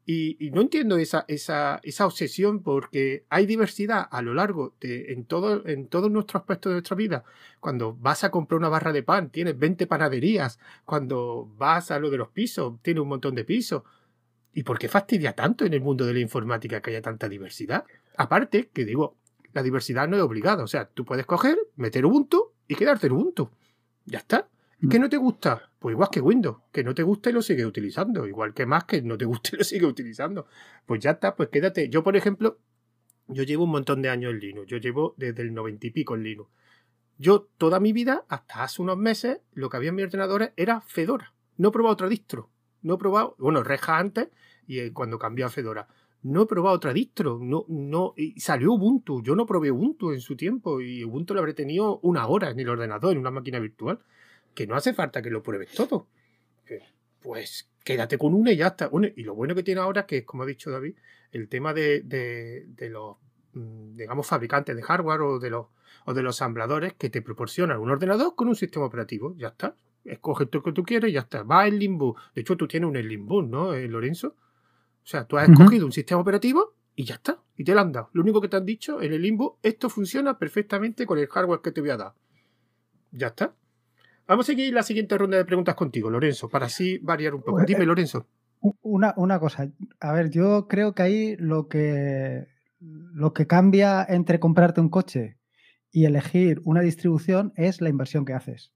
Y, y no entiendo esa, esa, esa obsesión porque hay diversidad a lo largo, de, en todo en todos nuestros aspectos de nuestra vida. Cuando vas a comprar una barra de pan, tienes veinte panaderías. Cuando vas a lo de los pisos, tienes un montón de pisos. ¿Y por qué fastidia tanto en el mundo de la informática que haya tanta diversidad? Aparte, que digo, la diversidad no es obligada. O sea, tú puedes coger, meter Ubuntu y quedarte en Ubuntu. Ya está. ¿Qué no te gusta? Pues igual que Windows, que no te gusta y lo sigues utilizando. Igual que Mac, que no te gusta y lo sigues utilizando. Pues ya está, pues quédate. Yo, por ejemplo, yo llevo un montón de años en Linux. Yo llevo desde el noventa y pico en Linux. Yo toda mi vida, hasta hace unos meses, lo que había en mis ordenadores era Fedora. No he probado otra distro. No he probado, bueno, Red Hat antes y cuando cambié a Fedora. no he probado otra distro. No, no, y salió Ubuntu. Yo no probé Ubuntu en su tiempo y Ubuntu lo habré tenido una hora en el ordenador, en una máquina virtual. Que no hace falta que lo pruebes todo. Pues quédate con una y ya está. Bueno, y lo bueno que tiene ahora, que es como ha dicho David, el tema de, de, de los, digamos, fabricantes de hardware o de los o de los ensambladores, que te proporcionan un ordenador con un sistema operativo. Ya está. Escoge lo que tú quieres y ya está. Va en Linux. De hecho, tú tienes un Slim Boot, ¿no, Lorenzo? O sea, tú has escogido uh-huh. un sistema operativo y ya está, y te lo han dado. Lo único que te han dicho en el limbo, esto funciona perfectamente con el hardware que te voy a dar. Ya está. Vamos a seguir la siguiente ronda de preguntas contigo, Lorenzo, para así variar un poco. Dime, Lorenzo. Una, una cosa. A ver, yo creo que ahí lo que, lo que cambia entre comprarte un coche y elegir una distribución es la inversión que haces.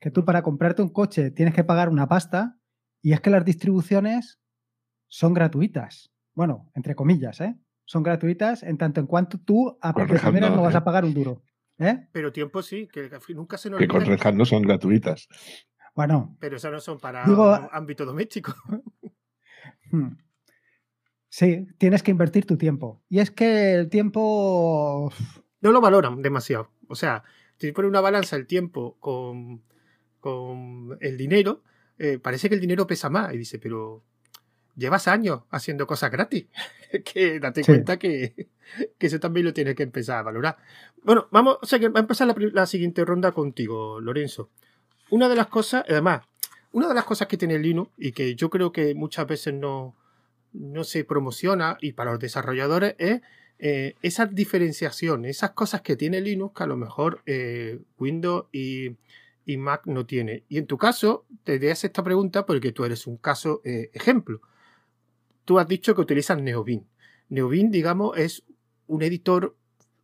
Que tú para comprarte un coche tienes que pagar una pasta, y es que las distribuciones son gratuitas. Bueno, entre comillas, ¿eh? Son gratuitas en tanto en cuanto tú a partir de no vas a pagar un duro. ¿Eh? Pero tiempo sí, que nunca se nos olvida. Que con Red Hat no son gratuitas. Bueno. Pero esas no son para digo, ámbito doméstico. Sí, tienes que invertir tu tiempo. Y es que el tiempo... No lo valoran demasiado. O sea, si pones una balanza el tiempo con, con el dinero, eh, parece que el dinero pesa más. Y dice, pero... llevas años haciendo cosas gratis. Que date sí. cuenta que, que eso también lo tienes que empezar a valorar. Bueno, vamos, o sea, que va a empezar la, la siguiente ronda contigo, Lorenzo. Una de las cosas, además, una de las cosas que tiene Linux y que yo creo que muchas veces no, no se promociona, y para los desarrolladores, es eh, esas diferenciaciones, esas cosas que tiene Linux que a lo mejor eh, Windows y... y Mac no tiene. Y en tu caso, te des esta pregunta porque tú eres un caso eh, ejemplo. Tú has dicho que utilizas Neovim. Neovim, digamos, es un editor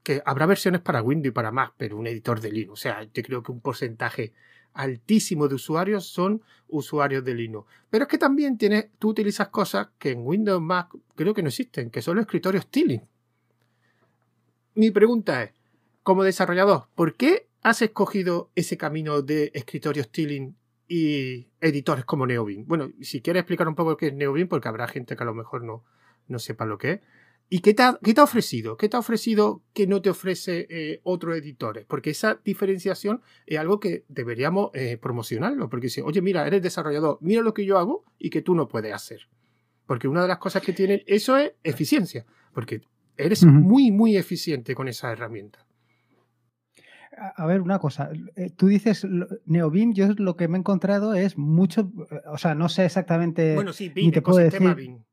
que habrá versiones para Windows y para Mac, pero un editor de Linux. O sea, yo creo que un porcentaje altísimo de usuarios son usuarios de Linux. Pero es que también tienes, tú utilizas cosas que en Windows y Mac creo que no existen, que son los escritorios Tilling. Mi pregunta es, como desarrollador, ¿por qué has escogido ese camino de escritorios Tilling y editores como Neovim? Bueno, si quieres explicar un poco qué es Neovim, porque habrá gente que a lo mejor no, no sepa lo que es. ¿Y qué te ha, qué te ha ofrecido? ¿Qué te ha ofrecido que no te ofrece eh, otros editores? Porque esa diferenciación es algo que deberíamos eh, promocionarlo. Porque dice, oye, mira, eres desarrollador, mira lo que yo hago y que tú no puedes hacer. Porque una de las cosas que tienen eso es eficiencia. Porque eres uh-huh. muy, muy eficiente con esa herramienta. A ver, una cosa. Tú dices Neovim, yo lo que me he encontrado es mucho... O sea, no sé exactamente... Bueno, sí, Vim, ecosistema Vim.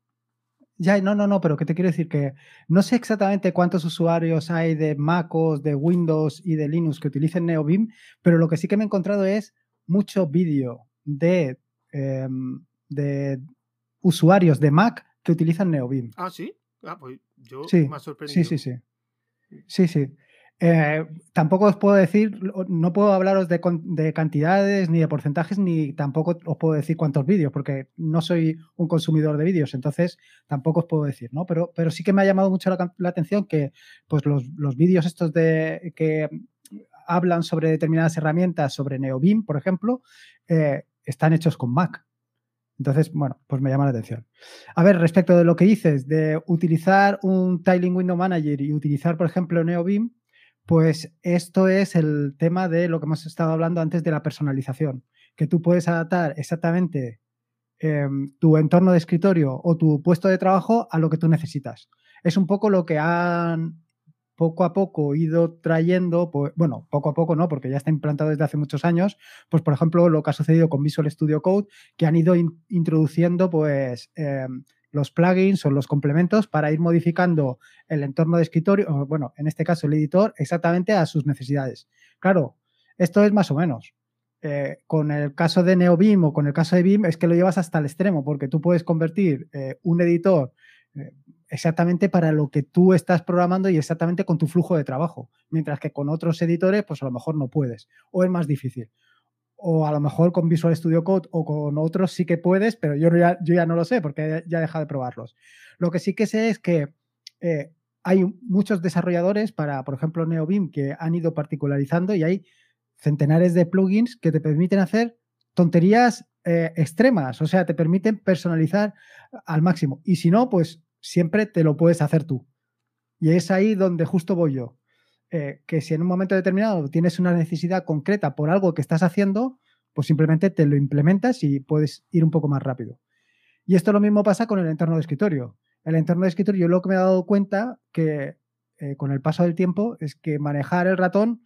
Ya, no, no, no, pero que te quiero decir que no sé exactamente cuántos usuarios hay de MacOS, de Windows y de Linux que utilicen Neovim, pero lo que sí que me he encontrado es mucho vídeo de, eh, de usuarios de Mac que utilizan Neovim. Ah, ¿sí? Ah, pues yo sí, me ha sorprendido. Sí, sí, sí. Sí, sí. Eh, tampoco os puedo decir, no puedo hablaros de, de cantidades ni de porcentajes, ni tampoco os puedo decir cuántos vídeos, porque no soy un consumidor de vídeos, entonces tampoco os puedo decir, ¿no? Pero, pero sí que me ha llamado mucho la, la atención que pues los, los vídeos estos de que hablan sobre determinadas herramientas, sobre Neovim, por ejemplo, eh, están hechos con Mac. Entonces, bueno, pues me llama la atención. A ver, respecto de lo que dices, de utilizar un Tiling Window Manager y utilizar, por ejemplo, Neovim, pues esto es el tema de lo que hemos estado hablando antes de la personalización, que tú puedes adaptar exactamente eh, tu entorno de escritorio o tu puesto de trabajo a lo que tú necesitas. Es un poco lo que han poco a poco ido trayendo, pues, bueno, poco a poco no, porque ya está implantado desde hace muchos años, pues por ejemplo lo que ha sucedido con Visual Studio Code, que han ido in- introduciendo pues... Eh, los plugins o los complementos para ir modificando el entorno de escritorio, bueno, en este caso el editor, exactamente a sus necesidades. Claro, esto es más o menos. Eh, con el caso de Neovim o con el caso de Vim es que lo llevas hasta el extremo, porque tú puedes convertir eh, un editor eh, exactamente para lo que tú estás programando y exactamente con tu flujo de trabajo, mientras que con otros editores pues a lo mejor no puedes o es más difícil. O a lo mejor con Visual Studio Code o con otros sí que puedes, pero yo ya, yo ya no lo sé porque ya he dejado de probarlos. Lo que sí que sé es que eh, hay muchos desarrolladores para, por ejemplo, Neovim que han ido particularizando y hay centenares de plugins que te permiten hacer tonterías eh, extremas. O sea, te permiten personalizar al máximo. Y si no, pues siempre te lo puedes hacer tú. Y es ahí donde justo voy yo. Eh, que si en un momento determinado tienes una necesidad concreta por algo que estás haciendo, pues simplemente te lo implementas y puedes ir un poco más rápido. Y esto lo mismo pasa con el entorno de escritorio. El entorno de escritorio, yo lo que me he dado cuenta que eh, con el paso del tiempo es que manejar el ratón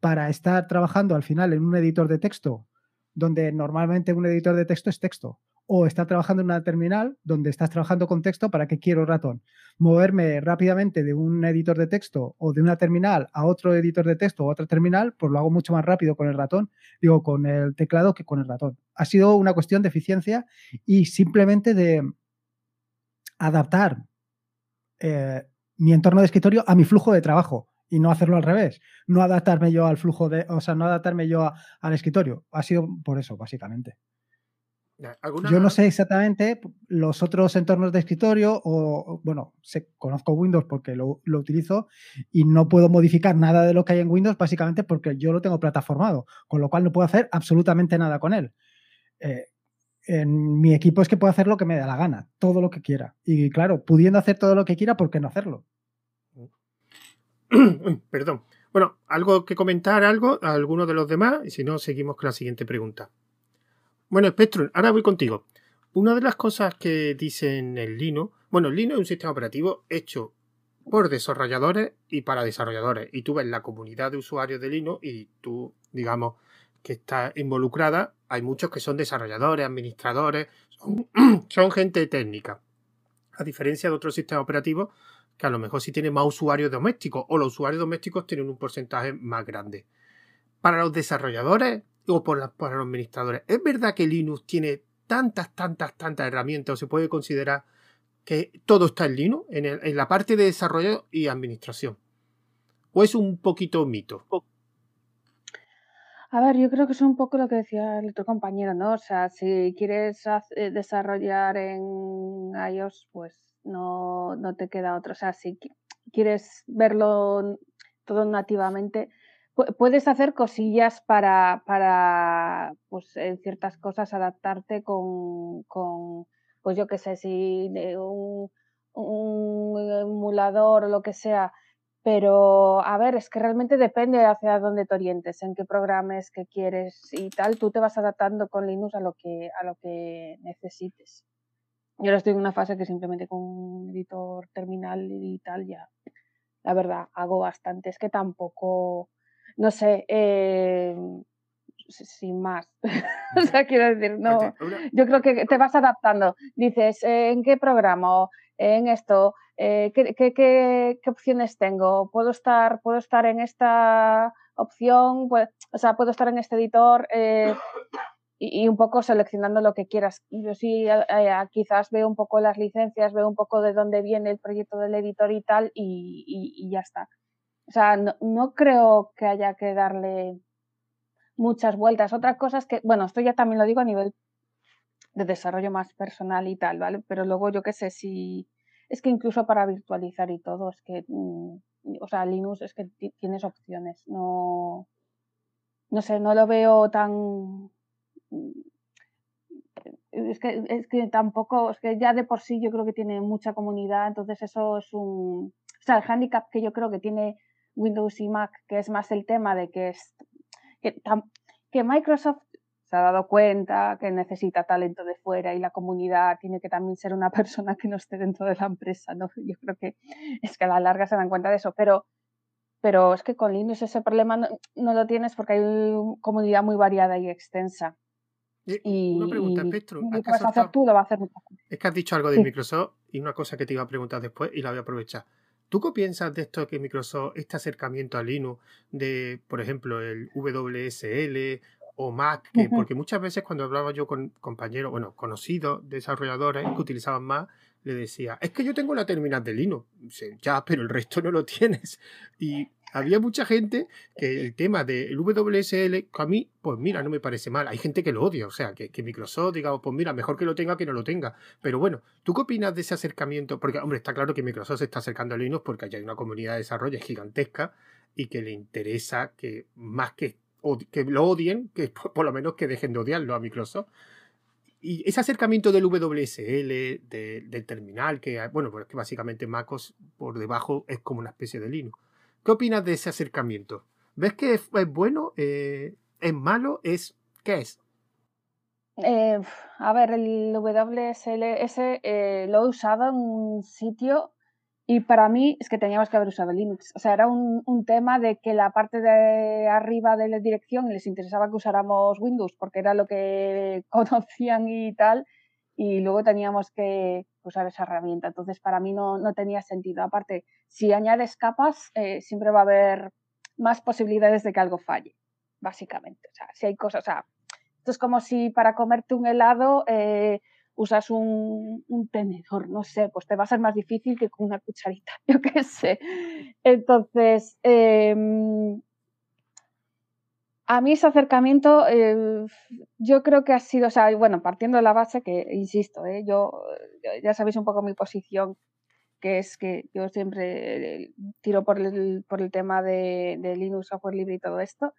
para estar trabajando al final en un editor de texto, donde normalmente un editor de texto es texto, o estar trabajando en una terminal donde estás trabajando con texto, ¿para qué quiero ratón? Moverme rápidamente de un editor de texto o de una terminal a otro editor de texto o otra terminal, pues lo hago mucho más rápido con el ratón, digo, con el teclado que con el ratón. Ha sido una cuestión de eficiencia y simplemente de adaptar eh, mi entorno de escritorio a mi flujo de trabajo y no hacerlo al revés, no adaptarme yo al flujo de, o sea, no adaptarme yo a, al escritorio. Ha sido por eso, básicamente. ¿Alguna? Yo no sé exactamente los otros entornos de escritorio o, bueno, sé, conozco Windows porque lo, lo utilizo y no puedo modificar nada de lo que hay en Windows básicamente porque yo lo tengo plataformado, con lo cual no puedo hacer absolutamente nada con él. Eh, en mi equipo es que puedo hacer lo que me da la gana, todo lo que quiera. Y claro, pudiendo hacer todo lo que quiera, ¿por qué no hacerlo? Perdón. Bueno, ¿algo que comentar algo a alguno de los demás? Y si no, seguimos con la siguiente pregunta. Bueno, Spectrum, ahora voy contigo. Una de las cosas que dicen en Linux... Bueno, Linux es un sistema operativo hecho por desarrolladores y para desarrolladores. Y tú ves la comunidad de usuarios de Linux y tú, digamos, que estás involucrada. Hay muchos que son desarrolladores, administradores, son, son gente técnica. A diferencia de otros sistemas operativos que a lo mejor sí tienen más usuarios domésticos o los usuarios domésticos tienen un porcentaje más grande. Para los desarrolladores... o por la, para los administradores. ¿Es verdad que Linux tiene tantas, tantas, tantas herramientas o se puede considerar que todo está en Linux, en, el, en la parte de desarrollo y administración? ¿O es un poquito mito? A ver, yo creo que es un poco lo que decía el otro compañero, ¿no? O sea, si quieres hacer, desarrollar en iOS, pues no, no te queda otro. O sea, si quieres verlo todo nativamente... Puedes hacer cosillas para, para pues, en ciertas cosas adaptarte con, con pues yo qué sé, si un, un emulador o lo que sea, pero a ver, es que realmente depende hacia dónde te orientes, en qué programas, qué quieres y tal, tú te vas adaptando con Linux a lo que, a lo que necesites. Yo ahora estoy en una fase que simplemente con un editor terminal y tal ya, la verdad, hago bastante, es que tampoco... No sé, eh, sin más. O sea, quiero decir, no. Yo creo que te vas adaptando. Dices, eh, ¿en qué programa? ¿En esto? Eh, ¿qué, qué, qué, qué opciones tengo? ¿Puedo estar, puedo estar en esta opción? O sea, ¿puedo estar en este editor? Eh, y, y un poco seleccionando lo que quieras. Yo sí, eh, quizás veo un poco las licencias, veo un poco de dónde viene el proyecto del editor y tal, y, y, y ya está. O sea, no, no creo que haya que darle muchas vueltas. Otra cosa es que, bueno, esto ya también lo digo a nivel de desarrollo más personal y tal, ¿vale? Pero luego yo qué sé, si es que incluso para virtualizar y todo, es que, mm, o sea, Linux es que tienes opciones. No, no sé, no lo veo tan... Es que, es que tampoco, es que ya de por sí yo creo que tiene mucha comunidad, entonces eso es un... O sea, el hándicap que yo creo que tiene... Windows y Mac, que es más el tema de que, es, que, que Microsoft se ha dado cuenta que necesita talento de fuera y la comunidad tiene que también ser una persona que no esté dentro de la empresa, ¿no? Yo creo que es que a la larga se dan cuenta de eso, pero, pero es que con Linux ese problema no, no lo tienes porque hay una comunidad muy variada y extensa. Y, una pregunta, Petro, y vas a hacer tú, lo va a hacer mucha gente. Es que has dicho algo de sí. Microsoft y una cosa que te iba a preguntar después y la voy a aprovechar. ¿Tú qué piensas de esto que Microsoft, este acercamiento a Linux, de, por ejemplo, el W S L o Mac? Que, porque muchas veces cuando hablaba yo con compañeros, bueno, conocidos, desarrolladores que utilizaban Mac, le decía, es que yo tengo la terminal de Linux. Dice, ya, pero el resto no lo tienes. Y había mucha gente que el tema del W S L, que a mí, pues mira, no me parece mal. Hay gente que lo odia, o sea, que, que Microsoft, digamos, pues mira, mejor que lo tenga que no lo tenga. Pero bueno, ¿tú qué opinas de ese acercamiento? Porque, hombre, está claro que Microsoft se está acercando a Linux porque allá hay una comunidad de desarrollo gigantesca y que le interesa que más que, que lo odien, que por lo menos que dejen de odiarlo a Microsoft. Y ese acercamiento del W S L, de, del terminal, que bueno, porque básicamente macOS por debajo es como una especie de Linux. ¿Qué opinas de ese acercamiento? ¿Ves que es, es bueno? Eh, ¿Es malo? ¿Es, ¿Qué es? Eh, a ver, el W S L ese, eh, lo he usado en un sitio y para mí es que teníamos que haber usado Linux. O sea, era un, un tema de que la parte de arriba de la dirección les interesaba que usáramos Windows porque era lo que conocían y tal, y luego teníamos que usar esa herramienta. Entonces, para mí no, no tenía sentido. Aparte, si añades capas, eh, siempre va a haber más posibilidades de que algo falle, básicamente. O sea, si hay cosas... O sea, esto es como si para comerte un helado eh, usas un, un tenedor, no sé, pues te va a ser más difícil que con una cucharita, yo qué sé. Entonces, eh, a mí ese acercamiento eh, yo creo que ha sido, o sea, bueno, partiendo de la base que, insisto, eh, yo ya sabéis un poco mi posición, que es que yo siempre tiro por el, por el tema de, de Linux, software libre y todo esto.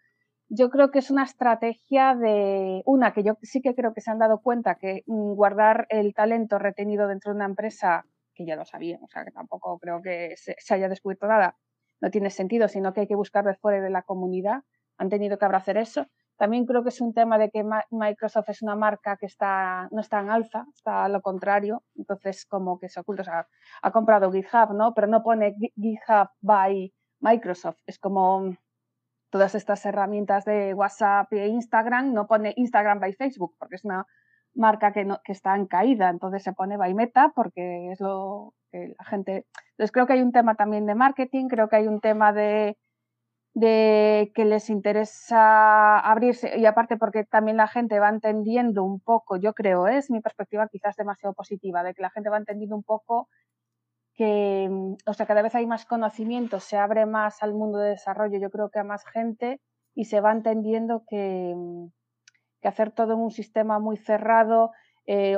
Yo creo que es una estrategia de una que yo sí que creo que se han dado cuenta que guardar el talento retenido dentro de una empresa, que ya lo sabían, o sea que tampoco creo que se, se haya descubierto nada, no tiene sentido, sino que hay que buscar de fuera de la comunidad, han tenido que abrazar eso. También creo que es un tema de que Ma- Microsoft es una marca que está no está en alza, está a lo contrario, entonces como que se oculta, o sea, ha comprado GitHub, ¿no? Pero no pone GitHub by Microsoft, es como... Todas estas herramientas de WhatsApp e Instagram, no pone Instagram by Facebook porque es una marca que, no, que está en caída, entonces se pone by Meta porque es lo que la gente... Entonces creo que hay un tema también de marketing, creo que hay un tema de, de que les interesa abrirse y aparte porque también la gente va entendiendo un poco, yo creo, ¿eh? Es mi perspectiva quizás demasiado positiva, de que la gente va entendiendo un poco... que, o sea, cada vez hay más conocimiento, se abre más al mundo de desarrollo, yo creo que a más gente y se va entendiendo que, que hacer todo en un sistema muy cerrado, eh,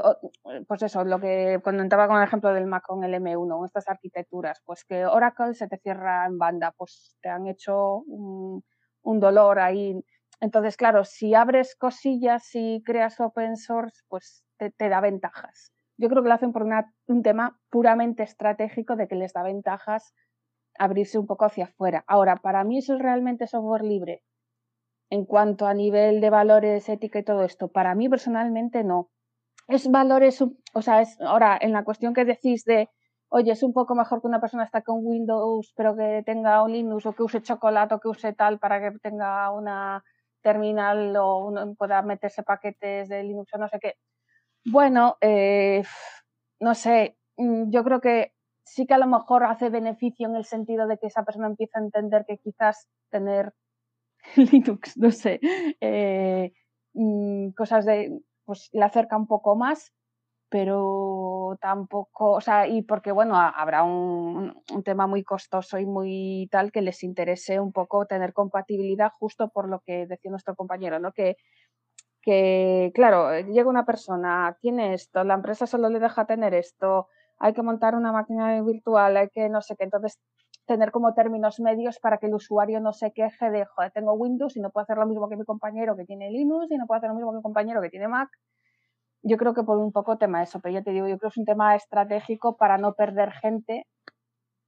pues eso, lo que comentaba con el ejemplo del Mac con el M uno, estas arquitecturas, pues que Oracle se te cierra en banda, pues te han hecho un, un dolor ahí. Entonces, claro, si abres cosillas y creas open source, pues te, te da ventajas. Yo creo que lo hacen por una, un tema puramente estratégico de que les da ventajas abrirse un poco hacia afuera. Ahora, para mí eso es realmente software libre. En cuanto a nivel de valores, ética y todo esto, para mí personalmente no. Es valores, o sea, es ahora en la cuestión que decís de, oye, es un poco mejor que una persona está con Windows, pero que tenga un Linux o que use chocolate o que use tal para que tenga una terminal o uno pueda meterse paquetes de Linux o no sé qué. Bueno, eh, no sé, yo creo que sí que a lo mejor hace beneficio en el sentido de que esa persona empieza a entender que quizás tener Linux, no sé, eh, cosas de, pues le acerca un poco más, pero tampoco, o sea, y porque bueno, habrá un, un tema muy costoso y muy tal que les interese un poco tener compatibilidad justo por lo que decía nuestro compañero, ¿no? Que que, claro, llega una persona, tiene esto, la empresa solo le deja tener esto, hay que montar una máquina virtual, hay que no sé qué, entonces tener como términos medios para que el usuario no se queje de, joder, tengo Windows y no puedo hacer lo mismo que mi compañero que tiene Linux y no puedo hacer lo mismo que mi compañero que tiene Mac. Yo creo que por un poco tema eso, pero ya te digo, yo creo que es un tema estratégico para no perder gente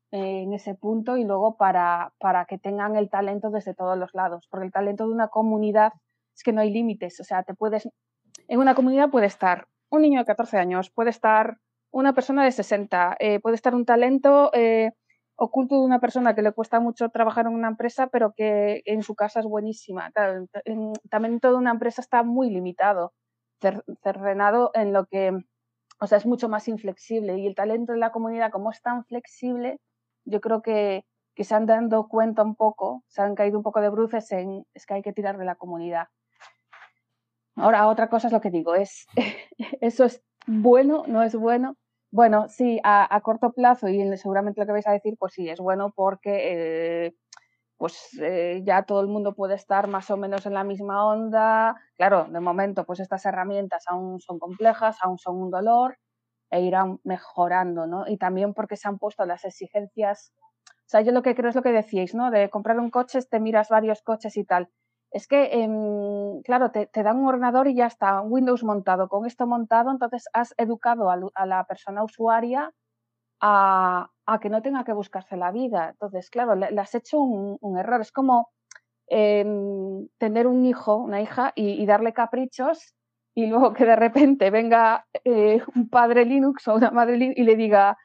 en ese punto y luego para, para que tengan el talento desde todos los lados, porque el talento de una comunidad es que no hay límites, o sea, te puedes, en una comunidad puede estar un niño de catorce años, puede estar una persona de sesenta, eh, puede estar un talento eh, oculto de una persona que le cuesta mucho trabajar en una empresa, pero que en su casa es buenísima. También toda una empresa está muy limitado, cer- cerrenado en lo que, o sea, es mucho más inflexible y el talento de la comunidad, como es tan flexible, yo creo que que se han dado cuenta un poco, se han caído un poco de bruces en, es que hay que tirar de la comunidad. Ahora, otra cosa es lo que digo, es eso es bueno, no es bueno. Bueno, sí, a, a corto plazo, y el, seguramente lo que vais a decir, pues sí, es bueno porque eh, pues, eh, ya todo el mundo puede estar más o menos en la misma onda. Claro, de momento, pues estas herramientas aún son complejas, aún son un dolor, e irán mejorando, ¿no? Y también porque se han puesto las exigencias. O sea, yo lo que creo es lo que decíais, ¿no? De comprar un coche, te miras varios coches y tal. es que, eh, claro, te, te dan un ordenador y ya está, un Windows montado, con esto montado, entonces has educado a, a la persona usuaria a, a que no tenga que buscarse la vida. Entonces, claro, le, le has hecho un, un error. Es como eh, tener un hijo, una hija, y, y darle caprichos y luego que de repente venga eh, un padre Linux o una madre Linux y le diga...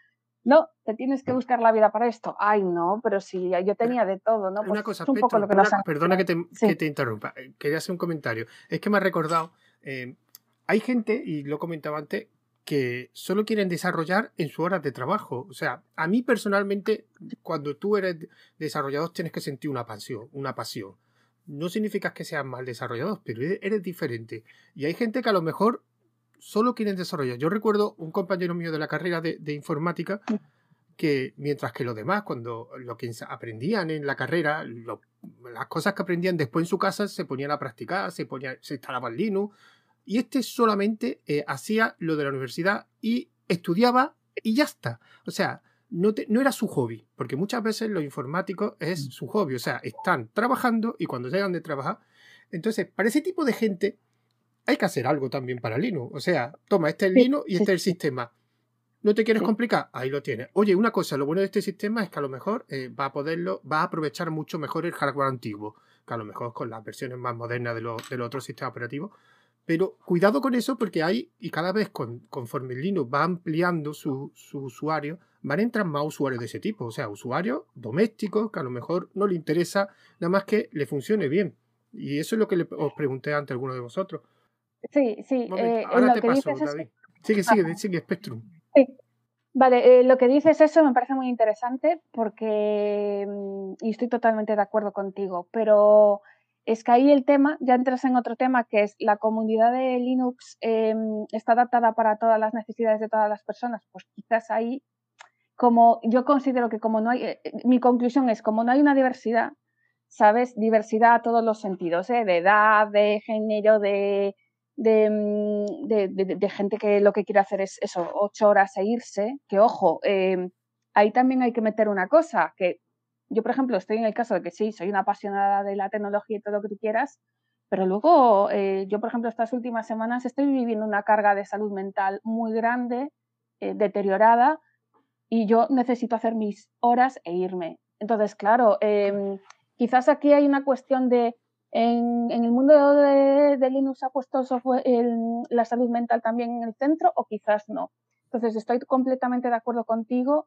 No, te tienes que buscar la vida para esto. Ay, no, pero si yo tenía de todo, ¿no? Pues una cosa, es un Petro, poco lo que una, nos han... perdona que te, sí. que te interrumpa. Quería hacer un comentario. Es que me ha recordado, eh, hay gente, y lo comentaba antes, que solo quieren desarrollar en su hora de trabajo. O sea, a mí personalmente, cuando tú eres desarrollador, tienes que sentir una pasión, una pasión. No significa que seas mal desarrollador, pero eres diferente. Y hay gente que a lo mejor... solo quieren desarrollar. Yo recuerdo un compañero mío de la carrera de, de informática que, mientras que los demás, cuando lo que aprendían en la carrera, lo, las cosas que aprendían después en su casa, se ponían a practicar, se, ponían, se instalaban Linux, y este solamente eh, hacía lo de la universidad y estudiaba y ya está. O sea, no, te, no era su hobby, porque muchas veces los informáticos es su hobby. O sea, están trabajando y cuando llegan de trabajar. Entonces, para ese tipo de gente, hay que hacer algo también para Linux. O sea, toma, este es Linux y este es el sistema. ¿No te quieres complicar? Ahí lo tienes. Oye, una cosa, lo bueno de este sistema es que a lo mejor eh, va a poderlo, va a aprovechar mucho mejor el hardware antiguo, que a lo mejor con las versiones más modernas de, lo, de los otros sistemas operativos. Pero cuidado con eso, porque hay, y cada vez con, conforme Linux va ampliando su, su usuario, van a entrar más usuarios de ese tipo. O sea, usuarios domésticos que a lo mejor no le interesa nada más que le funcione bien. Y eso es lo que le, os pregunté antes a alguno de vosotros. Sí, sí. Eh, Ahora lo te que paso, dices David. Es... Sigue, sigue, sigue, Spectrum. Sí. Vale, eh, lo que dices eso me parece muy interesante porque, y estoy totalmente de acuerdo contigo, pero es que ahí el tema, ya entras en otro tema, que es la comunidad de Linux eh, está adaptada para todas las necesidades de todas las personas. Pues quizás ahí, como yo considero que como no hay, eh, mi conclusión es, como no hay una diversidad, ¿sabes? Diversidad a todos los sentidos, ¿eh? De edad, de género, de... De, de, de, de gente que lo que quiere hacer es eso, ocho horas e irse, que ojo, eh, ahí también hay que meter una cosa, que yo por ejemplo estoy en el caso de que sí, soy una apasionada de la tecnología y todo lo que tú quieras, pero luego eh, yo por ejemplo estas últimas semanas estoy viviendo una carga de salud mental muy grande, eh, deteriorada, y yo necesito hacer mis horas e irme. Entonces claro, eh, quizás aquí hay una cuestión de En, en el mundo de, de Linux ha puesto software, el, la salud mental también en el centro, o quizás no. Entonces estoy completamente de acuerdo contigo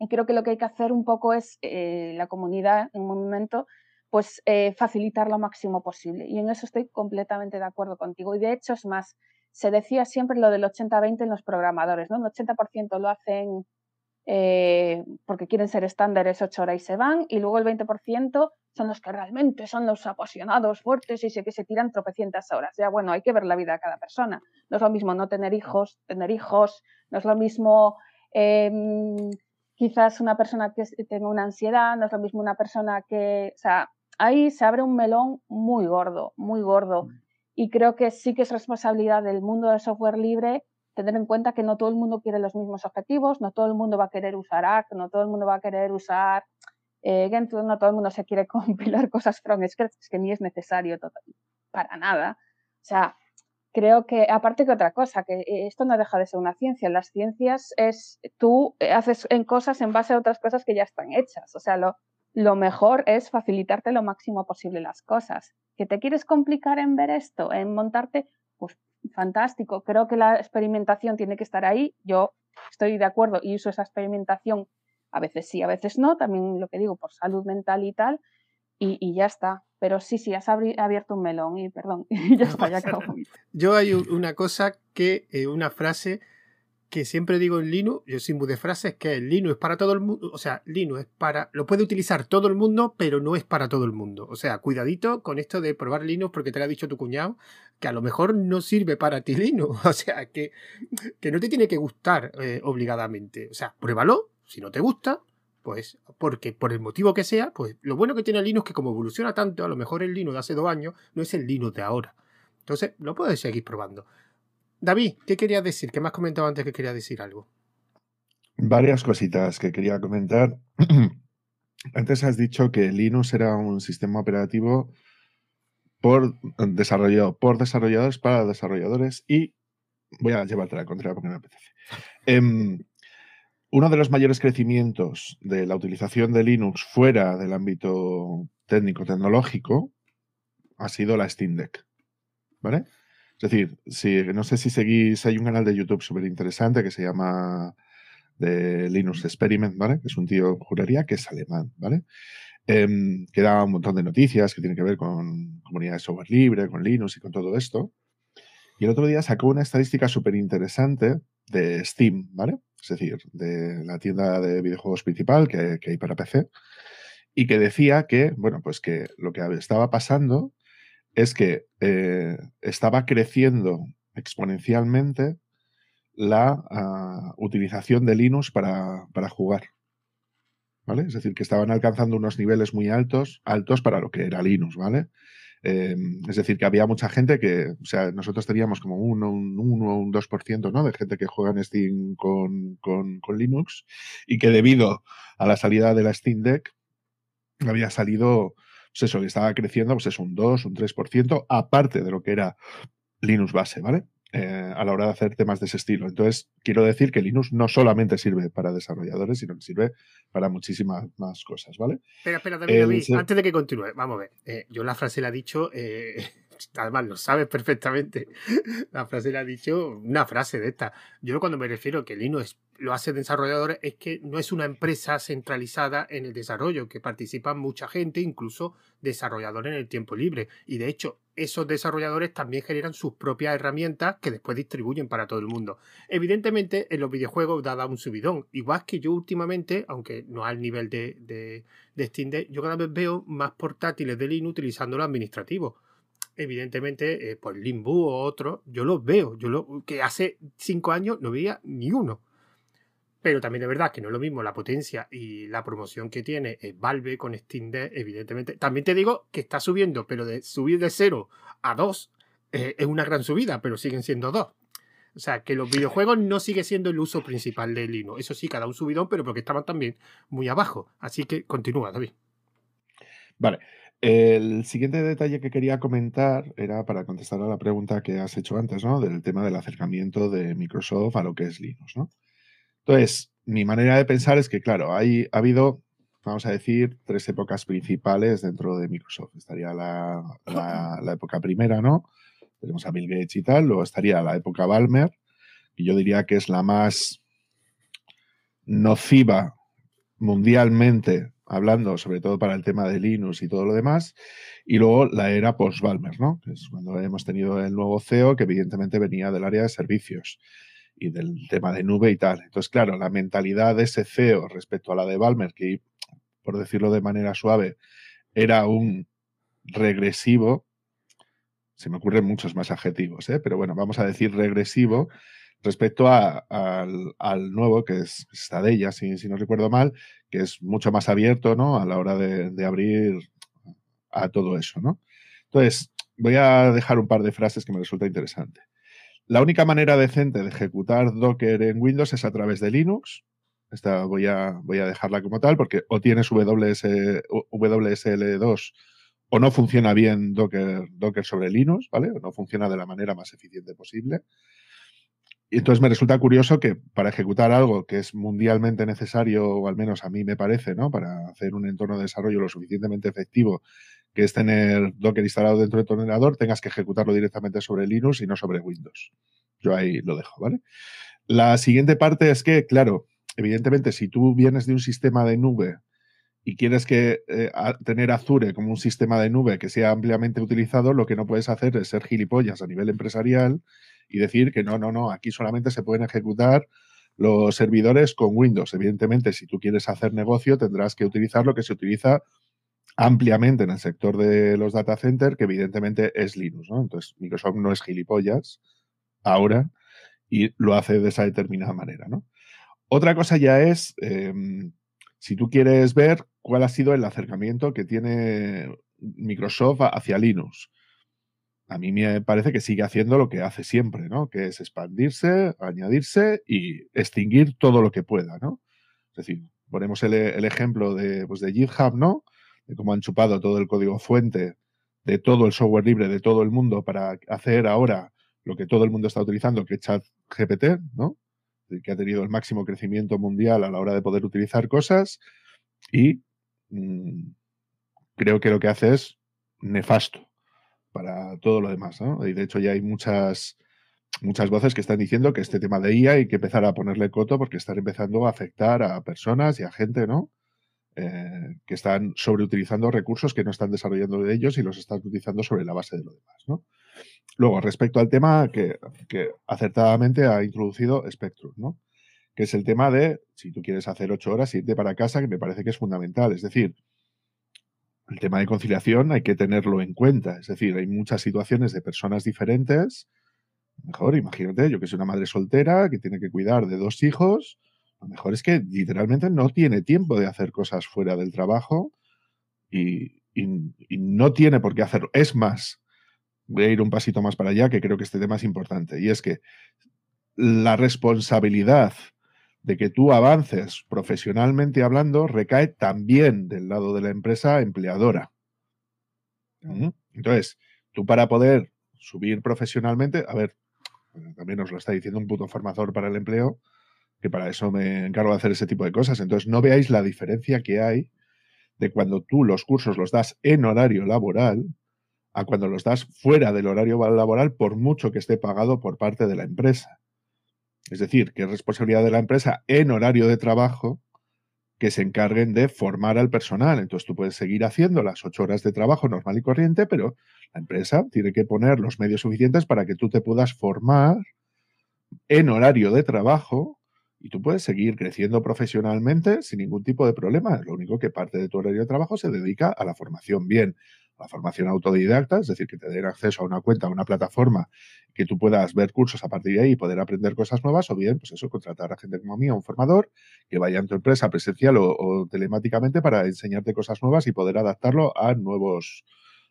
y creo que lo que hay que hacer un poco es eh, la comunidad en un momento pues eh, facilitar lo máximo posible, y en eso estoy completamente de acuerdo contigo. Y de hecho es más, se decía siempre lo del ochenta veinte en los programadores, ¿no? El ochenta por ciento lo hacen eh, porque quieren ser estándares ocho horas y se van, y luego el veinte por ciento son los que realmente son los apasionados fuertes y se, que se tiran tropecientas horas. Ya, bueno, hay que ver la vida de cada persona. No es lo mismo no tener hijos, tener hijos, no es lo mismo eh, quizás una persona que tenga una ansiedad, no es lo mismo una persona que... O sea, ahí se abre un melón muy gordo, muy gordo. Y creo que sí que es responsabilidad del mundo del software libre tener en cuenta que no todo el mundo quiere los mismos objetivos, no todo el mundo va a querer usar A R C, no todo el mundo va a querer usar... Eh, no todo el mundo se quiere compilar cosas from scratch, es que ni es necesario total, para nada. O sea, creo que, aparte que otra cosa, que esto no deja de ser una ciencia. Las ciencias es, tú haces en cosas en base a otras cosas que ya están hechas. O sea, lo, lo mejor es facilitarte lo máximo posible las cosas. ¿Que te quieres complicar en ver esto, en montarte? Pues fantástico. Creo que la experimentación tiene que estar ahí. Yo estoy de acuerdo y uso esa experimentación. A veces sí, a veces no, también lo que digo, por salud mental y tal, y, y ya está. Pero sí, sí, has abierto un melón y perdón, y ya está, ya acabo. Yo hay una cosa que, eh, una frase que siempre digo en Linux, yo soy muy de frases, que Linux es para todo el mundo, o sea, Linux es para, lo puede utilizar todo el mundo, pero no es para todo el mundo. O sea, cuidadito con esto de probar Linux porque te lo ha dicho tu cuñado, que a lo mejor no sirve para ti Linux, o sea, que, que no te tiene que gustar eh, obligadamente. O sea, pruébalo. Si no te gusta, pues porque por el motivo que sea, pues lo bueno que tiene Linux es que como evoluciona tanto, a lo mejor el Linux de hace dos años no es el Linux de ahora. Entonces, lo puedes seguir probando. David, ¿qué querías decir? ¿Qué me has comentado antes que querías decir algo? Varias cositas que quería comentar. Antes has dicho que Linux era un sistema operativo por, desarrollado, por desarrolladores para desarrolladores y voy a llevarte la contraria porque me apetece. Eh, uno de los mayores crecimientos de la utilización de Linux fuera del ámbito técnico-tecnológico ha sido la Steam Deck, ¿vale? Es decir, si, no sé si seguís, hay un canal de YouTube súper interesante que se llama The Linux Experiment, ¿vale? Es un tío, juraría que es alemán, ¿vale? Eh, que da un montón de noticias que tienen que ver con comunidades de software libre, con Linux y con todo esto. Y el otro día sacó una estadística súper interesante de Steam, ¿vale? Es decir, de la tienda de videojuegos principal que, que hay para P C. Y que decía que, bueno, pues que lo que estaba pasando es que eh, estaba creciendo exponencialmente la uh, utilización de Linux para, para jugar, ¿vale? Es decir, que estaban alcanzando unos niveles muy altos, altos para lo que era Linux, ¿vale? Eh, es decir, que había mucha gente que, o sea, nosotros teníamos como un uno o un dos por ciento, ¿no?, de gente que juega en Steam con, con, con Linux y que debido a la salida de la Steam Deck había salido, pues eso, que estaba creciendo, pues es un dos, un tres por ciento, aparte de lo que era Linux base, ¿vale? Eh, a la hora de hacer temas de ese estilo. Entonces, quiero decir que Linux no solamente sirve para desarrolladores, sino que sirve para muchísimas más cosas, ¿vale? Espera, espera, David, eh, David se... antes de que continúe, vamos a ver, eh, yo la frase la he dicho, eh, además lo sabes perfectamente, la frase la he dicho, una frase de esta. Yo cuando me refiero que Linux lo hace desarrolladores es que no es una empresa centralizada en el desarrollo, que participan mucha gente, incluso desarrolladores en el tiempo libre, y de hecho esos desarrolladores también generan sus propias herramientas que después distribuyen para todo el mundo. Evidentemente, en los videojuegos da un subidón. Igual que yo últimamente, aunque no al nivel de, de, de Steam Deck, yo cada vez veo más portátiles de Linux utilizando lo administrativo. Evidentemente, eh, por Limbu o otros, yo los veo. Yo lo, que hace cinco años no veía ni uno. Pero también de verdad que no es lo mismo la potencia y la promoción que tiene Valve con Steam Deck, evidentemente. También te digo que está subiendo, pero de subir de cero a dos eh, es una gran subida, pero siguen siendo dos. O sea, que los videojuegos no sigue siendo el uso principal de Linux. Eso sí, cada un subidón, pero porque estaban también muy abajo. Así que continúa, David. Vale. El siguiente detalle que quería comentar era para contestar a la pregunta que has hecho antes, ¿no? Del tema del acercamiento de Microsoft a lo que es Linux, ¿no? Entonces, mi manera de pensar es que, claro, hay, ha habido, vamos a decir, tres épocas principales dentro de Microsoft. Estaría la, la, la época primera, ¿no? Tenemos a Bill Gates y tal. Luego estaría la época Ballmer, y yo diría que es la más nociva mundialmente, hablando sobre todo para el tema de Linux y todo lo demás. Y luego la era post-Ballmer, ¿no? Que es cuando hemos tenido el nuevo C E O, que evidentemente venía del área de servicios y del tema de nube y tal. Entonces, claro, la mentalidad de ese C E O respecto a la de Ballmer, que, por decirlo de manera suave, era un regresivo, se me ocurren muchos más adjetivos, ¿eh? Pero bueno, vamos a decir regresivo respecto a, a, al, al nuevo, que es esta de ella, si, si no recuerdo mal, que es mucho más abierto, ¿no?, a la hora de, de abrir a todo eso, ¿no? Entonces, voy a dejar un par de frases que me resulta interesante. La única manera decente de ejecutar Docker en Windows es a través de Linux. Esta voy a, voy a dejarla como tal, porque o tienes W S L dos o no funciona bien Docker, Docker sobre Linux, ¿vale? O no funciona de la manera más eficiente posible. Y entonces me resulta curioso que para ejecutar algo que es mundialmente necesario, o al menos a mí me parece, ¿no?, para hacer un entorno de desarrollo lo suficientemente efectivo, que es tener Docker instalado dentro de tu ordenador, tengas que ejecutarlo directamente sobre Linux y no sobre Windows. Yo ahí lo dejo, ¿vale? La siguiente parte es que, claro, evidentemente, si tú vienes de un sistema de nube y quieres que eh, a, tener Azure como un sistema de nube que sea ampliamente utilizado, lo que no puedes hacer es ser gilipollas a nivel empresarial y decir que no, no, no, aquí solamente se pueden ejecutar los servidores con Windows. Evidentemente, si tú quieres hacer negocio, tendrás que utilizar lo que se utiliza ampliamente en el sector de los data centers, que evidentemente es Linux, ¿no? Entonces, Microsoft no es gilipollas ahora y lo hace de esa determinada manera, ¿no? Otra cosa ya es, eh, si tú quieres ver cuál ha sido el acercamiento que tiene Microsoft hacia Linux. A mí me parece que sigue haciendo lo que hace siempre, ¿no? Que es expandirse, añadirse y extinguir todo lo que pueda, ¿no? Es decir, ponemos el, el ejemplo de, pues de GitHub, ¿no?, de cómo han chupado todo el código fuente de todo el software libre de todo el mundo para hacer ahora lo que todo el mundo está utilizando, que es ChatGPT, ¿no? Que ha tenido el máximo crecimiento mundial a la hora de poder utilizar cosas, y mmm, creo que lo que hace es nefasto para todo lo demás, ¿no? Y de hecho ya hay muchas, muchas voces que están diciendo que este tema de I A hay que empezar a ponerle coto porque están empezando a afectar a personas y a gente, ¿no? Eh, que están sobreutilizando recursos que no están desarrollando de ellos y los están utilizando sobre la base de lo demás, ¿no? Luego, respecto al tema que, que acertadamente ha introducido Spectrum, ¿no? Que es el tema de, si tú quieres hacer ocho horas, irte para casa, que me parece que es fundamental. Es decir, el tema de conciliación hay que tenerlo en cuenta. Es decir, hay muchas situaciones de personas diferentes. Mejor, imagínate, yo que soy una madre soltera que tiene que cuidar de dos hijos. Lo mejor es que literalmente no tiene tiempo de hacer cosas fuera del trabajo y, y, y no tiene por qué hacerlo. Es más, voy a ir un pasito más para allá, que creo que este tema es importante, y es que la responsabilidad de que tú avances profesionalmente hablando recae también del lado de la empresa empleadora. Entonces, tú para poder subir profesionalmente, a ver, también nos lo está diciendo un puto formador para el empleo, que para eso me encargo de hacer ese tipo de cosas. Entonces, no veáis la diferencia que hay de cuando tú los cursos los das en horario laboral a cuando los das fuera del horario laboral, por mucho que esté pagado por parte de la empresa. Es decir, que es responsabilidad de la empresa en horario de trabajo que se encarguen de formar al personal. Entonces, tú puedes seguir haciendo las ocho horas de trabajo normal y corriente, pero la empresa tiene que poner los medios suficientes para que tú te puedas formar en horario de trabajo. Y tú puedes seguir creciendo profesionalmente sin ningún tipo de problema. Lo único que parte de tu horario de trabajo se dedica a la formación bien, a la formación autodidacta, es decir, que te den acceso a una cuenta, a una plataforma, que tú puedas ver cursos a partir de ahí y poder aprender cosas nuevas, o bien, pues eso, contratar a gente como mí, a un formador, que vaya a tu empresa presencial o, o telemáticamente para enseñarte cosas nuevas y poder adaptarlo a nuevos,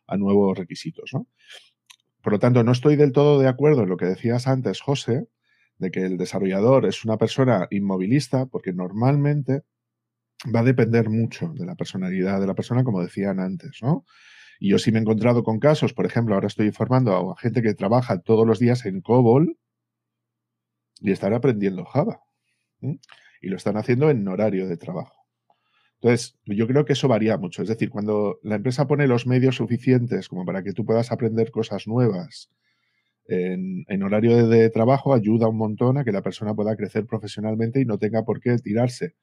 a nuevos requisitos, ¿no? Por lo tanto, no estoy del todo de acuerdo en lo que decías antes, José, de que el desarrollador es una persona inmovilista, porque normalmente va a depender mucho de la personalidad de la persona, como decían antes, ¿no? Y yo sí me he encontrado con casos, por ejemplo, ahora estoy formando a gente que trabaja todos los días en COBOL y están aprendiendo Java, ¿sí? Y lo están haciendo en horario de trabajo. Entonces, yo creo que eso varía mucho. Es decir, cuando la empresa pone los medios suficientes como para que tú puedas aprender cosas nuevas En, en horario de, de trabajo, ayuda un montón a que la persona pueda crecer profesionalmente y no tenga por qué tirarse,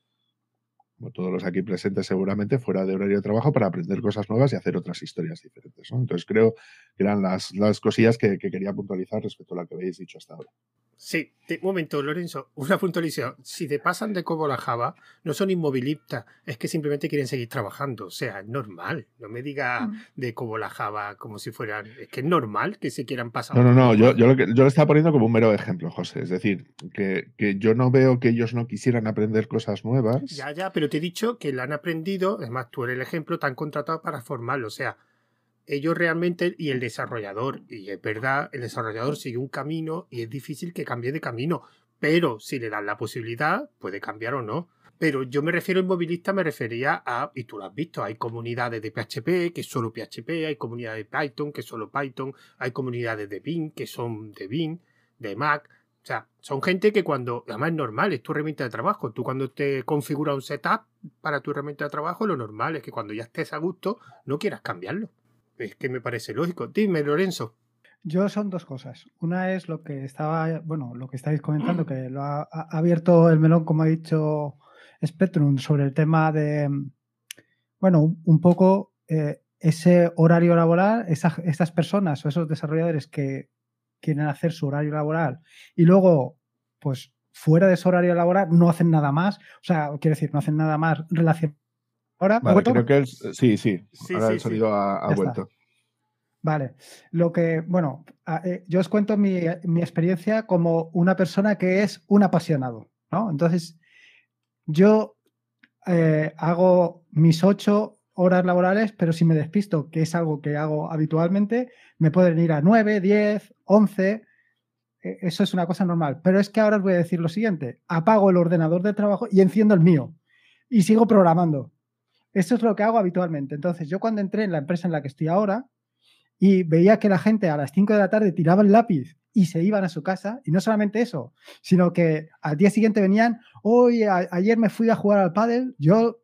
como todos los aquí presentes seguramente, fuera de horario de trabajo para aprender cosas nuevas y hacer otras historias diferentes, ¿no? Entonces creo que eran las, las cosillas que, que quería puntualizar respecto a lo que habéis dicho hasta ahora. Sí, un momento, Lorenzo, una puntualización. Si te pasan de COBOL a Java, no son inmovilistas, es que simplemente quieren seguir trabajando. O sea, es normal. No me digas de COBOL a Java como si fueran... Es que es normal que se quieran pasar. No, no, no. Yo, yo, lo que, yo lo estaba poniendo como un mero ejemplo, José. Es decir, que, que yo no veo que ellos no quisieran aprender cosas nuevas. Ya, ya, pero te he dicho que la han aprendido. Además, tú eres el ejemplo, te han contratado para formarlo. O sea, ellos realmente, y el desarrollador, y es verdad, el desarrollador sigue un camino y es difícil que cambie de camino, pero si le dan la posibilidad, puede cambiar o no. Pero yo me refiero a inmovilista, me refería a, y tú lo has visto, hay comunidades de P H P que solo P H P, hay comunidades de Python que solo Python, hay comunidades de Vim que son de Vim, de Mac, o sea, son gente que cuando, además es normal, es tu herramienta de trabajo, tú cuando te configuras un setup para tu herramienta de trabajo, lo normal es que cuando ya estés a gusto, no quieras cambiarlo. Es que me parece lógico. Dime, Lorenzo. Yo son dos cosas. Una es lo que estaba, bueno, lo que estáis comentando, que lo ha, ha abierto el melón, como ha dicho Spectrum, sobre el tema de, bueno, un poco eh, ese horario laboral, esa, estas personas o esos desarrolladores que quieren hacer su horario laboral y luego, pues, fuera de su horario laboral no hacen nada más. O sea, quiero decir, no hacen nada más relacionado. Ahora, vale, creo que el, sí, sí, sí, ahora sí, el sonido sí. ha, ha vuelto. Está. Vale, lo que, bueno, yo os cuento mi, mi experiencia como una persona que es un apasionado, ¿no? Entonces, yo eh, hago mis ocho horas laborales, pero si me despisto, que es algo que hago habitualmente, me pueden ir a nueve, diez, once, eso es una cosa normal. Pero es que ahora os voy a decir lo siguiente, apago el ordenador de trabajo y enciendo el mío y sigo programando. Eso es lo que hago habitualmente. Entonces, yo cuando entré en la empresa en la que estoy ahora, y veía que la gente a las cinco de la tarde tiraba el lápiz y se iban a su casa, y no solamente eso, sino que al día siguiente venían, hoy oh, ayer me fui a jugar al pádel, yo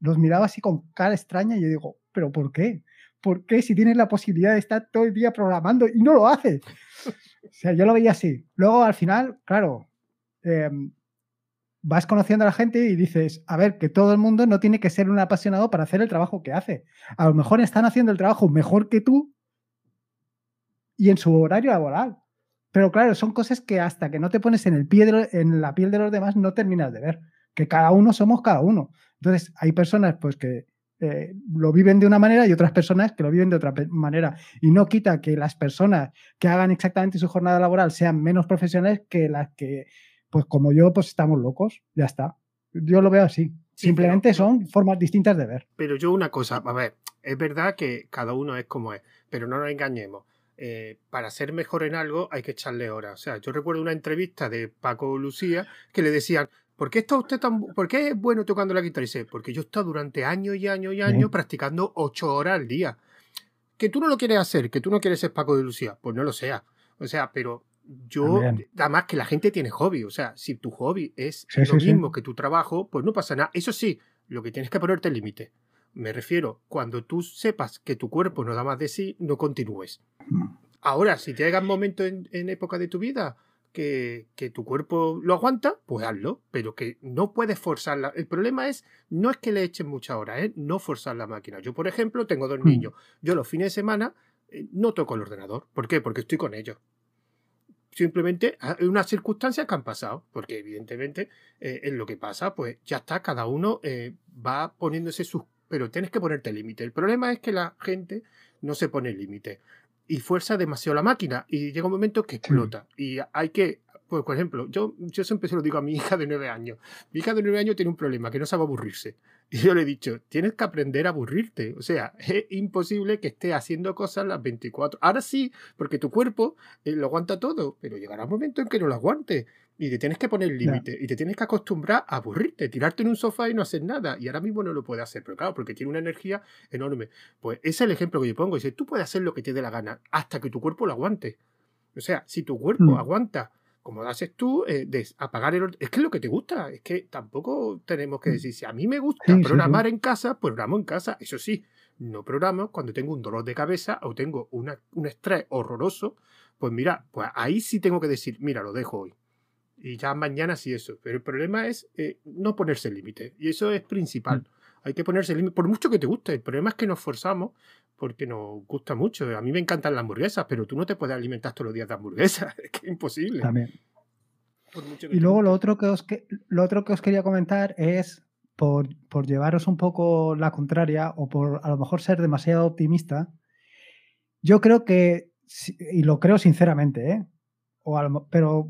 los miraba así con cara extraña y yo digo, ¿pero por qué? ¿Por qué si tienes la posibilidad de estar todo el día programando y no lo haces? O sea, yo lo veía así. Luego al final, claro, eh, vas conociendo a la gente y dices, a ver, que todo el mundo no tiene que ser un apasionado para hacer el trabajo que hace. A lo mejor están haciendo el trabajo mejor que tú y en su horario laboral. Pero claro, son cosas que hasta que no te pones en, el pie de, en la piel de los demás no terminas de ver. Que cada uno somos cada uno. Entonces, hay personas pues que eh, lo viven de una manera y otras personas que lo viven de otra manera. Y no quita que las personas que hagan exactamente su jornada laboral sean menos profesionales que las que, pues como yo, pues estamos locos. Ya está. Yo lo veo así. Sí, simplemente pero, son formas distintas de ver. Pero yo una cosa, a ver, es verdad que cada uno es como es, pero no nos engañemos. Eh, para ser mejor en algo hay que echarle horas. O sea, yo recuerdo una entrevista de Paco Lucía que le decían, ¿por qué está usted tan, por qué es bueno tocando la guitarra? Y dice, porque yo he estado durante años y años y años ¿sí? practicando ocho horas al día. Que tú no lo quieres hacer, que tú no quieres ser Paco de Lucía, pues no lo sea. O sea, pero yo, también. Además que la gente tiene hobby. O sea, si tu hobby es sí, lo sí, mismo sí. que tu trabajo, pues no pasa nada. Eso sí, lo que tienes que ponerte el límite. Me refiero, cuando tú sepas que tu cuerpo no da más de sí, no continúes. Ahora, si llegas momento en, en época de tu vida que, que tu cuerpo lo aguanta, pues hazlo, pero que no puedes forzarla. El problema es, no es que le echen muchas horas, ¿eh? No forzar la máquina. Yo, por ejemplo, tengo dos niños. Yo los fines de semana eh, no toco el ordenador. ¿Por qué? Porque estoy con ellos. Simplemente unas circunstancias que han pasado, porque evidentemente eh, en lo que pasa, pues ya está, cada uno eh, va poniéndose sus... Pero tienes que ponerte límite. El problema es que la gente no se pone límite. Y fuerza demasiado la máquina y llega un momento que explota y hay que, pues, por ejemplo, yo, yo siempre se lo digo a mi hija de nueve años. Mi hija de nueve años tiene un problema, que no sabe aburrirse, y yo le he dicho, tienes que aprender a aburrirte. O sea, es imposible que estés haciendo cosas las veinticuatro. Ahora sí, porque tu cuerpo eh, lo aguanta todo, pero llegará un momento en que no lo aguante y te tienes que poner límite, no. Y te tienes que acostumbrar a aburrirte, tirarte en un sofá y no hacer nada. Y ahora mismo no lo puede hacer, pero claro, porque tiene una energía enorme. Pues ese es el ejemplo que yo pongo. Dice, tú puedes hacer lo que te dé la gana hasta que tu cuerpo lo aguante. O sea, si tu cuerpo mm. aguanta, como lo haces tú, eh, de apagar el ordenador. Es que es lo que te gusta. Es que tampoco tenemos que decir, si a mí me gusta sí, programar sí, sí. en casa, programo en casa. Eso sí, no programo cuando tengo un dolor de cabeza o tengo una, un estrés horroroso. Pues mira, pues ahí sí tengo que decir, mira, lo dejo hoy. Y ya mañana sí eso. Pero el problema es eh, no ponerse límite. Y eso es principal. Mm. Hay que ponerse límite. Por mucho que te guste. El problema es que nos forzamos porque nos gusta mucho. A mí me encantan las hamburguesas, pero tú no te puedes alimentar todos los días de hamburguesas. Es que es imposible. También. Por mucho que y luego lo otro que, os que, lo otro que os quería comentar es, por, por llevaros un poco la contraria o por a lo mejor ser demasiado optimista, yo creo que, y lo creo sinceramente, ¿eh? O algo, pero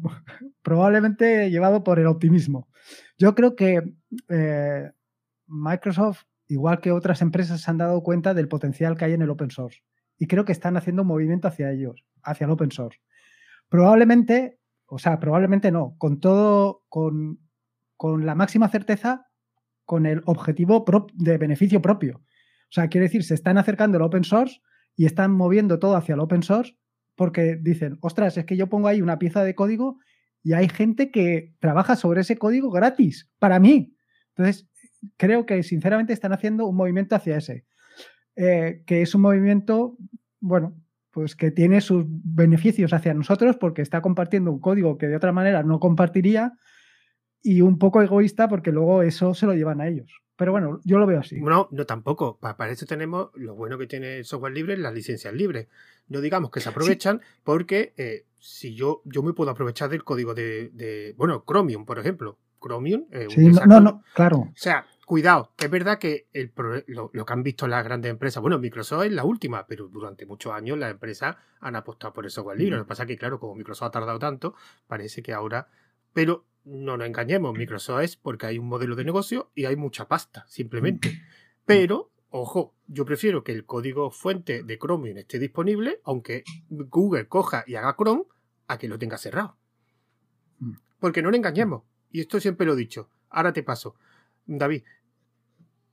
probablemente llevado por el optimismo. Yo creo que eh, Microsoft, igual que otras empresas, se han dado cuenta del potencial que hay en el open source y creo que están haciendo un movimiento hacia ellos, hacia el open source. Probablemente, o sea, probablemente no, con todo, con, con la máxima certeza, con el objetivo pro, de beneficio propio. O sea, quiere decir, se están acercando al open source y están moviendo todo hacia el open source porque dicen, ostras, es que yo pongo ahí una pieza de código y hay gente que trabaja sobre ese código gratis, para mí. Entonces, creo que sinceramente están haciendo un movimiento hacia ese, eh, que es un movimiento, bueno, pues que tiene sus beneficios hacia nosotros porque está compartiendo un código que de otra manera no compartiría y un poco egoísta porque luego eso se lo llevan a ellos. Pero bueno, yo lo veo así. No, no tampoco. Para eso tenemos lo bueno que tiene el software libre, las licencias libres. No digamos que se aprovechan sí. porque eh, si yo, yo me puedo aprovechar del código de, de bueno, Chromium, por ejemplo. Chromium. Eh, sí, no, no, no, claro. O sea, cuidado. Es verdad que el, lo, lo que han visto las grandes empresas, bueno, Microsoft es la última, pero durante muchos años las empresas han apostado por el software libre. Mm. Lo que pasa es que, claro, como Microsoft ha tardado tanto, parece que ahora... Pero no nos engañemos, Microsoft es porque hay un modelo de negocio y hay mucha pasta, simplemente. Pero, ojo, yo prefiero que el código fuente de Chromium esté disponible, aunque Google coja y haga Chrome, a que lo tenga cerrado. Porque no nos engañemos. Y esto siempre lo he dicho. Ahora te paso, David.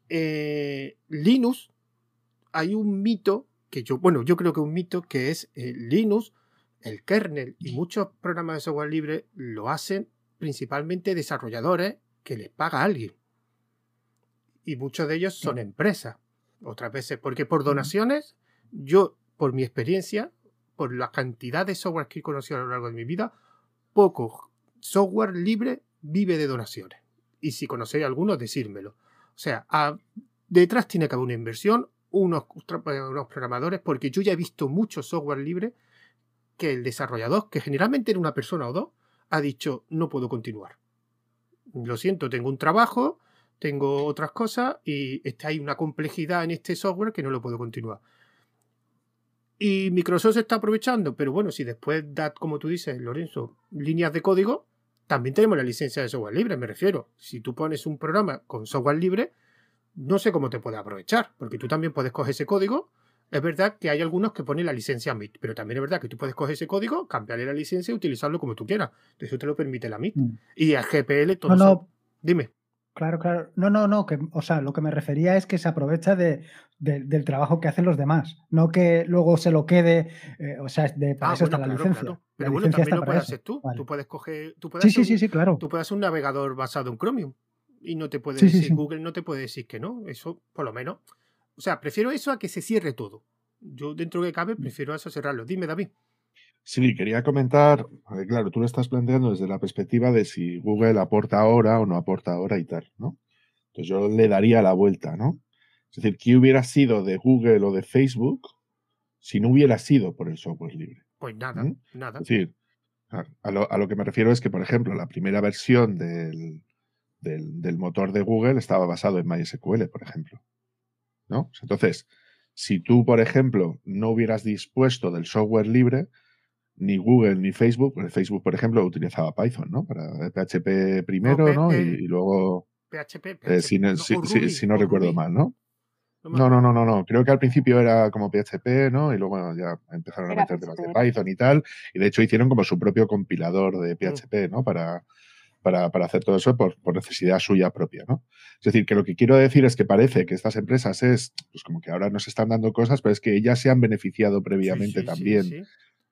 Eh, Linux, hay un mito que yo, bueno, yo creo que un mito, que es eh, Linux, el kernel y muchos programas de software libre lo hacen principalmente desarrolladores que les paga a alguien. Y muchos de ellos son empresas. Otras veces, porque por donaciones, yo, por mi experiencia, por la cantidad de software que he conocido a lo largo de mi vida, poco software libre vive de donaciones. Y si conocéis algunos, decírmelo. O sea, a, detrás tiene que haber una inversión, unos, unos programadores, porque yo ya he visto mucho software libre que el desarrollador, que generalmente era una persona o dos, ha dicho, no puedo continuar. Lo siento, tengo un trabajo, tengo otras cosas y está, hay una complejidad en este software que no lo puedo continuar. Y Microsoft se está aprovechando, pero bueno, si después da, como tú dices, Lorenzo, líneas de código, también tenemos la licencia de software libre, me refiero. Si tú pones un programa con software libre, no sé cómo te puede aprovechar, porque tú también puedes coger ese código. Es verdad que hay algunos que ponen la licencia M I T, pero también es verdad que tú puedes coger ese código, cambiarle la licencia y utilizarlo como tú quieras. Eso te lo permite la M I T. Mm. Y a G P L todo no, no. Eso. Dime. Claro, claro. No, no, no. Que, o sea, lo que me refería es que se aprovecha de, de, del trabajo que hacen los demás. No que luego se lo quede. Eh, o sea, de, para ah, eso bueno, está claro, la licencia. Claro. Pero la bueno, licencia también lo puedes hacer tú. Vale. Tú puedes coger. Tú puedes sí, hacer, sí, sí, claro. Tú puedes hacer un navegador basado en Chromium. Y no te puede sí, decir, sí, sí. Google no te puede decir que no. Eso, por lo menos. O sea, prefiero eso a que se cierre todo. Yo, dentro que cabe, prefiero eso cerrarlo. Dime, David. Sí, quería comentar, claro, tú lo estás planteando desde la perspectiva de si Google aporta ahora o no aporta ahora y tal, ¿no? Entonces yo le daría la vuelta, ¿no? Es decir, ¿qué hubiera sido de Google o de Facebook si no hubiera sido por el software libre? Pues nada, ¿Mm? nada. Es decir, a lo, a lo que me refiero es que, por ejemplo, la primera versión del, del, del motor de Google estaba basado en MySQL, por ejemplo, ¿no? Entonces, si tú, por ejemplo, no hubieras dispuesto del software libre, ni Google ni Facebook, Facebook por ejemplo utilizaba Python, ¿no? Para P H P primero, ¿no? ¿no? Y, y luego P H P, P H P eh, si no, no, si, Ruby, si, si no recuerdo Ruby. mal, ¿no? No, no, no, no, no. Creo que al principio era como P H P, ¿no? Y luego bueno, ya empezaron era a meter temas de Python y tal, y de hecho hicieron como su propio compilador de P H P, ¿no? Para, para, para hacer todo eso por, por necesidad suya propia, ¿no? Es decir, que lo que quiero decir es que parece que estas empresas es, pues como que ahora nos están dando cosas, pero es que ellas se han beneficiado previamente sí, sí, también. Sí, sí.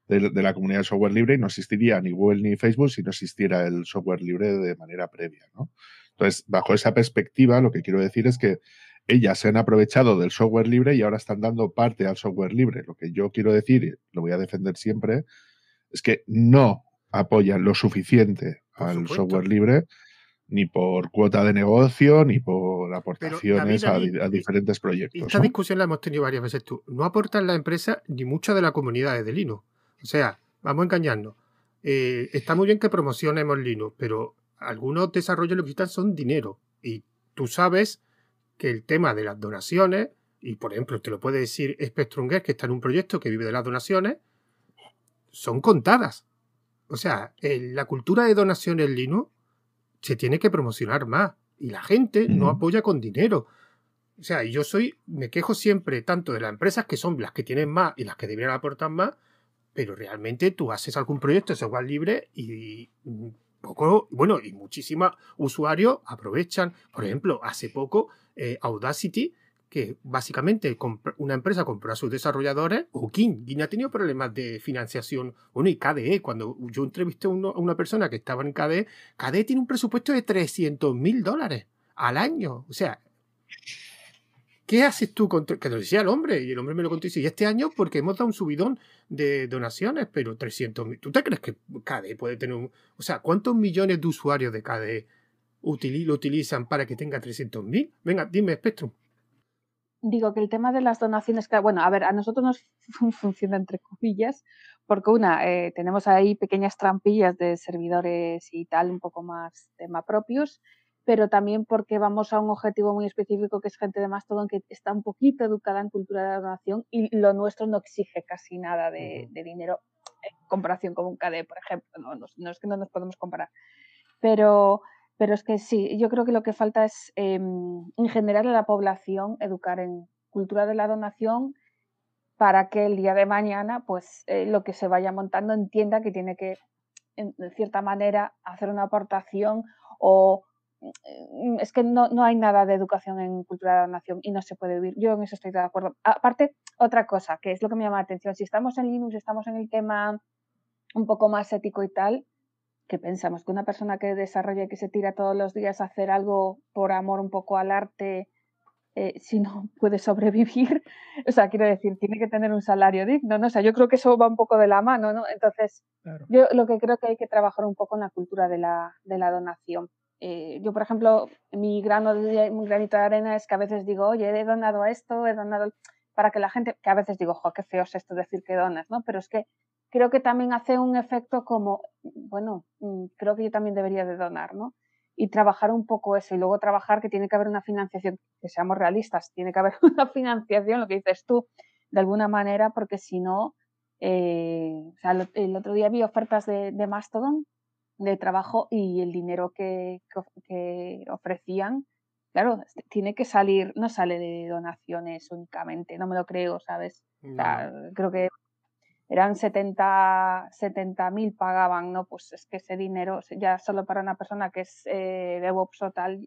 De, de la comunidad de software libre y no existiría ni Google ni Facebook si no existiera el software libre de manera previa, ¿no? Entonces, bajo esa perspectiva, lo que quiero decir es que ellas se han aprovechado del software libre y ahora están dando parte al software libre. Lo que yo quiero decir, y lo voy a defender siempre, es que no apoyan lo suficiente al software libre ni por cuota de negocio, ni por aportaciones Pero, David, a, a diferentes proyectos. Esta ¿no? discusión la hemos tenido varias veces tú. No aportan la empresa ni mucha de la comunidad de Linux. O sea, vamos a engañarnos. Eh, está muy bien que promocionemos Linux, pero algunos desarrollos lo que quitan son dinero. Y tú sabes que el tema de las donaciones, y por ejemplo, te lo puede decir Spectrum, que está en un proyecto que vive de las donaciones, son contadas. O sea, en la cultura de donaciones Linux se tiene que promocionar más. Y la gente mm. no apoya con dinero. O sea, yo soy, me quejo siempre tanto de las empresas que son las que tienen más y las que deberían aportar más, pero realmente tú haces algún proyecto de software libre y poco, bueno, y muchísimos usuarios aprovechan. Por ejemplo, hace poco eh, Audacity, que básicamente una empresa compró a sus desarrolladores, o King, King ha tenido problemas de financiación. Bueno, y K D E, cuando yo entrevisté a una persona que estaba en K D E, K D E tiene un presupuesto de trescientos mil dólares al año. O sea, ¿qué haces tú? Contra... Que lo decía el hombre, y el hombre me lo contó y dice, y este año porque hemos dado un subidón de donaciones, pero trescientos mil. ¿Tú te crees que K D E puede tener un... O sea, ¿cuántos millones de usuarios de K D E util... lo utilizan para que tenga trescientos mil? Venga, dime, Spectrum. Digo que el tema de las donaciones... Bueno, a ver, a nosotros nos funciona entre comillas, porque una, eh, tenemos ahí pequeñas trampillas de servidores y tal, un poco más tema propios, pero también porque vamos a un objetivo muy específico que es gente de Mastodon que está un poquito educada en cultura de la donación y lo nuestro no exige casi nada de, de dinero en comparación con un K D E, por ejemplo. No, no, no es que no nos podemos comparar. Pero, pero es que sí, yo creo que lo que falta es, eh, en general, a la población educar en cultura de la donación para que el día de mañana pues eh, lo que se vaya montando entienda que tiene que, en, de cierta manera, hacer una aportación o es que no, no hay nada de educación en cultura de la nación y no se puede vivir. Yo en eso estoy de acuerdo. Aparte, otra cosa, que es lo que me llama la atención, si estamos en Linux, estamos en el tema un poco más ético y tal, que pensamos que una persona que desarrolla y que se tira todos los días a hacer algo por amor un poco al arte, eh, si no puede sobrevivir, o sea, quiero decir, tiene que tener un salario digno, ¿no? O sea, yo creo que eso va un poco de la mano, ¿no? Entonces, claro, yo lo que creo que hay que trabajar un poco en la cultura de la, de la donación. Eh, yo, por ejemplo, mi, grano de, mi granito de arena es que a veces digo, oye, he donado esto, he donado... Para que la gente... Que a veces digo, jo, qué feo es esto decir que donas, ¿no? Pero es que creo que también hace un efecto como, bueno, creo que yo también debería de donar, ¿no? Y trabajar un poco eso. Y luego trabajar que tiene que haber una financiación, que seamos realistas, tiene que haber una financiación, lo que dices tú, de alguna manera, porque si no... Eh, o sea, el, el otro día vi ofertas de, de Mastodon, de trabajo, y el dinero que, que ofrecían, claro, tiene que salir, no sale de donaciones únicamente, no me lo creo, ¿sabes? No. O sea, creo que eran setenta mil pagaban, ¿no? Pues es que ese dinero, ya solo para una persona que es eh, DevOps o tal,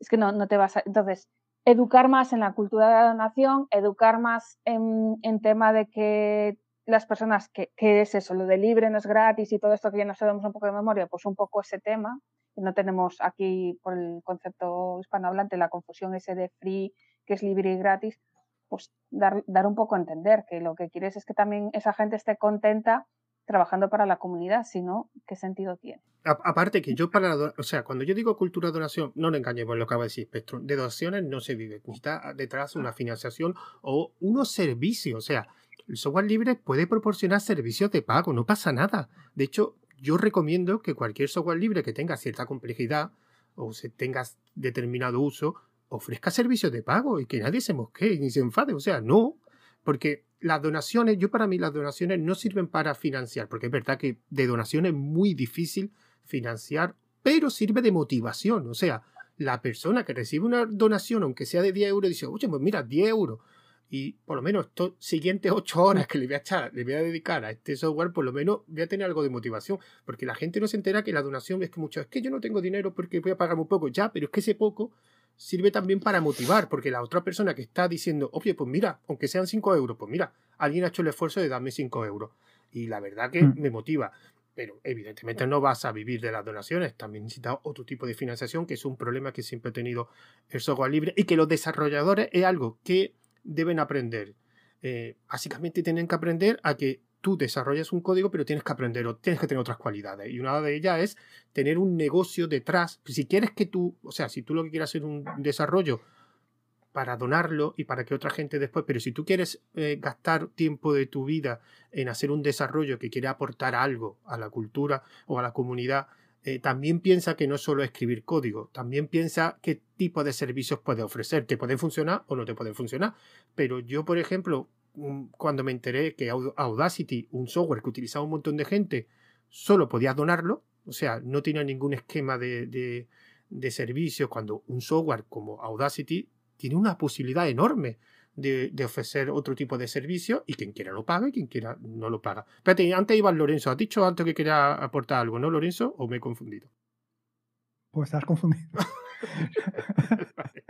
es que no, no te vas a... Entonces, educar más en la cultura de la donación, educar más en, en tema de que las personas, que, que es eso, lo de libre no es gratis y todo esto que ya nos sabemos un poco de memoria, pues un poco ese tema, no tenemos aquí por el concepto hispanohablante la confusión ese de free, que es libre y gratis, pues dar, dar un poco a entender que lo que quieres es que también esa gente esté contenta trabajando para la comunidad, si no, ¿qué sentido tiene? A, aparte que yo para la, o sea, cuando yo digo cultura de donación, no le engañemos lo que acaba de decir Spectrum, de donaciones no se vive, está detrás una financiación o unos servicios, o sea, el software libre puede proporcionar servicios de pago, no pasa nada. De hecho, yo recomiendo que cualquier software libre que tenga cierta complejidad o se tenga determinado uso, ofrezca servicios de pago y que nadie se mosquee ni se enfade. O sea, no, porque las donaciones, yo para mí las donaciones no sirven para financiar, porque es verdad que de donaciones es muy difícil financiar, pero sirve de motivación. O sea, la persona que recibe una donación, aunque sea de diez euros, dice, oye, pues mira, diez euros. Y por lo menos estas siguientes ocho horas que le voy a echar, le voy a dedicar a este software, por lo menos voy a tener algo de motivación. Porque la gente no se entera que la donación es que mucho, es que yo no tengo dinero porque voy a pagar muy poco. Ya, pero es que ese poco sirve también para motivar. Porque la otra persona que está diciendo, oye, pues mira, aunque sean cinco euros, pues mira, alguien ha hecho el esfuerzo de darme cinco euros. Y la verdad que me motiva. Pero evidentemente no vas a vivir de las donaciones, también necesitas otro tipo de financiación, que es un problema que siempre ha tenido el software libre y que los desarrolladores es algo que deben aprender. Eh, básicamente tienen que aprender a que tú desarrollas un código, pero tienes que aprender o tienes que tener otras cualidades, y una de ellas es tener un negocio detrás. Si quieres que tú, o sea, si tú lo que quieres hacer un desarrollo para donarlo y para que otra gente después, pero si tú quieres eh, gastar tiempo de tu vida en hacer un desarrollo que quiere aportar algo a la cultura o a la comunidad, Eh, también piensa que no es solo escribir código, también piensa qué tipo de servicios puede ofrecer, te pueden funcionar o no te pueden funcionar. Pero yo, por ejemplo, cuando me enteré que Audacity, un software que utilizaba un montón de gente, solo podías donarlo, o sea, no tenía ningún esquema de, de, de servicios, cuando un software como Audacity tiene una posibilidad enorme de, de ofrecer otro tipo de servicio, y quien quiera lo paga y quien quiera no lo paga. Espérate, antes iba Lorenzo, has dicho antes que quería aportar algo, ¿no, Lorenzo? ¿O me he confundido? Pues estás confundido. Vale.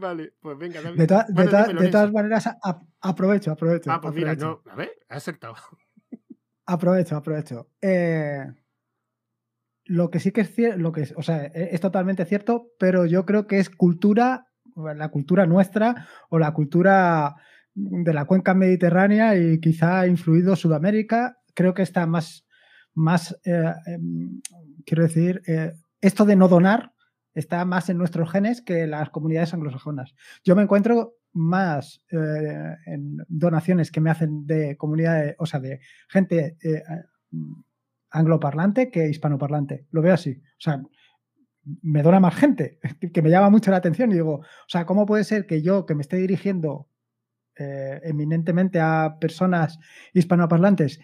Vale, pues venga, David. De, ta, bueno, de, ta, de todas maneras, a, aprovecho, aprovecho. Ah, pues aprovecho. Mira, no, a ver, he acertado. Aprovecho, aprovecho. Eh, lo que sí que es cierto, lo que es, o sea, es totalmente cierto, pero yo creo que es cultura. La cultura nuestra o la cultura de la cuenca mediterránea y quizá ha influido Sudamérica, creo que está más, más eh, eh, quiero decir, eh, esto de no donar está más en nuestros genes que en las comunidades anglosajonas. Yo me encuentro más eh, en donaciones que me hacen de comunidades, o sea, de gente eh, angloparlante que hispanoparlante. Lo veo así, o sea, me dona más gente, que me llama mucho la atención, y digo, o sea, ¿cómo puede ser que yo, que me esté dirigiendo eh, eminentemente a personas hispanoparlantes,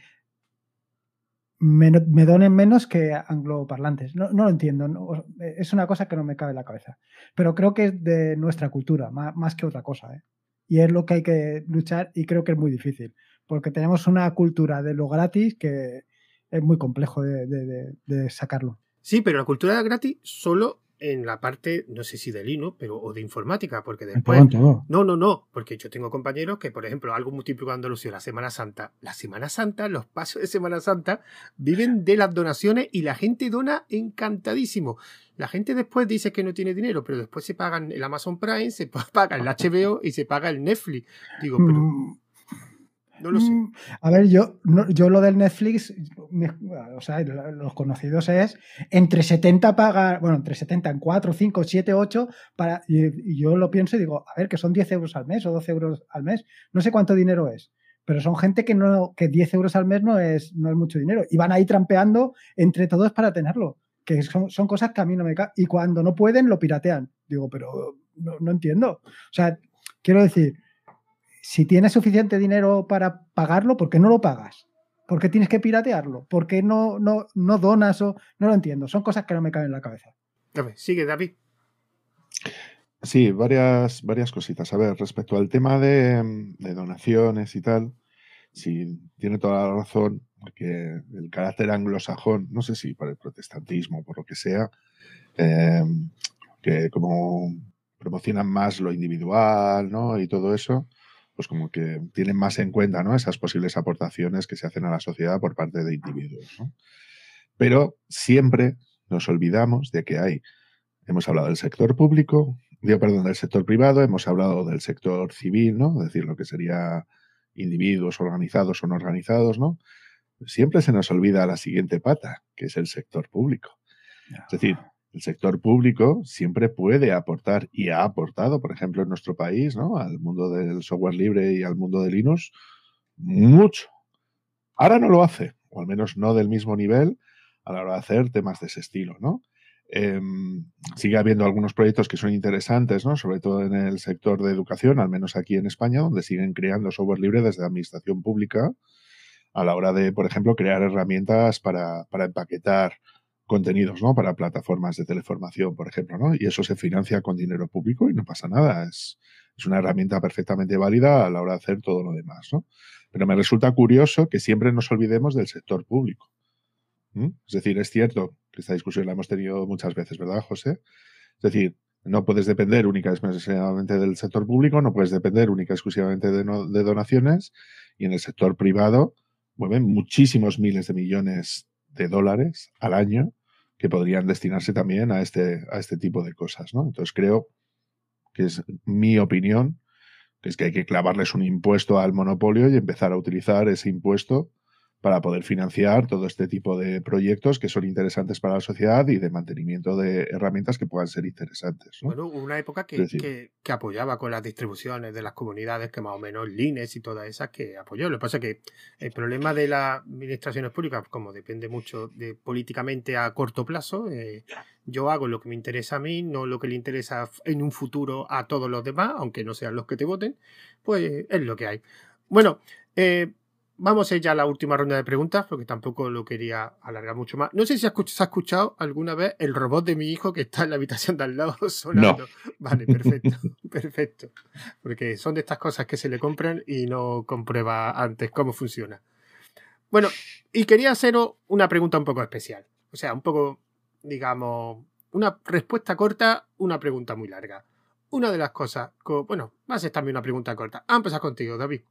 me, me donen menos que angloparlantes? No, no lo entiendo, no, es una cosa que no me cabe en la cabeza, pero creo que es de nuestra cultura, más, más que otra cosa, ¿eh? Y es lo que hay que luchar, y creo que es muy difícil, porque tenemos una cultura de lo gratis que es muy complejo de, de, de, de sacarlo. Sí, pero la cultura gratis solo en la parte, no sé si de Linux, pero o de informática, porque después... No, no, no, porque yo tengo compañeros que, por ejemplo, algo multiplicando lucio la Semana Santa. La Semana Santa, los pasos de Semana Santa, viven de las donaciones y la gente dona encantadísimo. La gente después dice que no tiene dinero, pero después se pagan el Amazon Prime, se paga el H B O y se paga el Netflix. Digo, pero... Mm. No lo sé. A ver, yo, no, yo lo del Netflix, me, o sea, los conocidos es entre setenta paga, bueno, entre setenta en cuatro, cinco, siete, ocho, para, y, y yo lo pienso y digo, a ver, que son diez euros al mes o doce euros al mes, no sé cuánto dinero es, pero son gente que no, que diez euros al mes no es, no es mucho dinero, y van ahí trampeando entre todos para tenerlo, que son, son cosas que a mí no me caen, y cuando no pueden lo piratean, digo, pero no, no entiendo, o sea, quiero decir, si tienes suficiente dinero para pagarlo, ¿por qué no lo pagas? ¿Por qué tienes que piratearlo? ¿Por qué no, no, no donas? O no lo entiendo. Son cosas que no me caben en la cabeza. Sigue, David. Sí, varias, varias cositas. A ver, respecto al tema de, de donaciones y tal, sí, tiene toda la razón, porque el carácter anglosajón, no sé si para el protestantismo o por lo que sea, eh, que como promocionan más lo individual, ¿no? Y todo eso, pues como que tienen más en cuenta, ¿no?, esas posibles aportaciones que se hacen a la sociedad por parte de individuos, ¿no? Pero siempre nos olvidamos de que hay, hemos hablado del sector público, digo, perdón, del sector privado, hemos hablado del sector civil, ¿no?, es decir, lo que sería individuos organizados o no organizados, ¿no? Siempre se nos olvida la siguiente pata, que es el sector público. Es decir, el sector público siempre puede aportar y ha aportado, por ejemplo, en nuestro país, ¿no?, al mundo del software libre y al mundo de Linux, mucho. Ahora no lo hace, o al menos no del mismo nivel a la hora de hacer temas de ese estilo, ¿no? Eh, sigue habiendo algunos proyectos que son interesantes, ¿no?, sobre todo en el sector de educación, al menos aquí en España, donde siguen creando software libre desde la administración pública a la hora de, por ejemplo, crear herramientas para, para empaquetar contenidos, ¿no?, para plataformas de teleformación, por ejemplo, ¿no? Y eso se financia con dinero público y no pasa nada. Es, es una herramienta perfectamente válida a la hora de hacer todo lo demás, ¿no? Pero me resulta curioso que siempre nos olvidemos del sector público. ¿Mm? Es decir, es cierto que esta discusión la hemos tenido muchas veces, ¿verdad, José? Es decir, no puedes depender única y exclusivamente del sector público, no puedes depender única y exclusivamente de, no, de donaciones, y en el sector privado mueven muchísimos miles de millones de dólares al año que podrían destinarse también a este, a este tipo de cosas, ¿no? Entonces creo que es mi opinión, que es que hay que clavarles un impuesto al monopolio y empezar a utilizar ese impuesto para poder financiar todo este tipo de proyectos que son interesantes para la sociedad y de mantenimiento de herramientas que puedan ser interesantes, ¿no? Bueno, hubo una época que, que, que apoyaba con las distribuciones de las comunidades, que más o menos Linux y todas esas que apoyó. Lo que pasa es que el problema de las administraciones públicas, como depende mucho de políticamente a corto plazo, eh, yo hago lo que me interesa a mí, no lo que le interesa en un futuro a todos los demás, aunque no sean los que te voten, pues es lo que hay. Bueno, eh... vamos a ir ya a la última ronda de preguntas, porque tampoco lo quería alargar mucho más. No sé si se ha escuchado alguna vez el robot de mi hijo que está en la habitación de al lado sonando. No. Vale, perfecto, perfecto. Porque son de estas cosas que se le compran y no comprueba antes cómo funciona. Bueno, y quería haceros una pregunta un poco especial. O sea, un poco, digamos, una respuesta corta, una pregunta muy larga. Una de las cosas, con, bueno, va a ser también una pregunta corta. Ah, empezar contigo, David.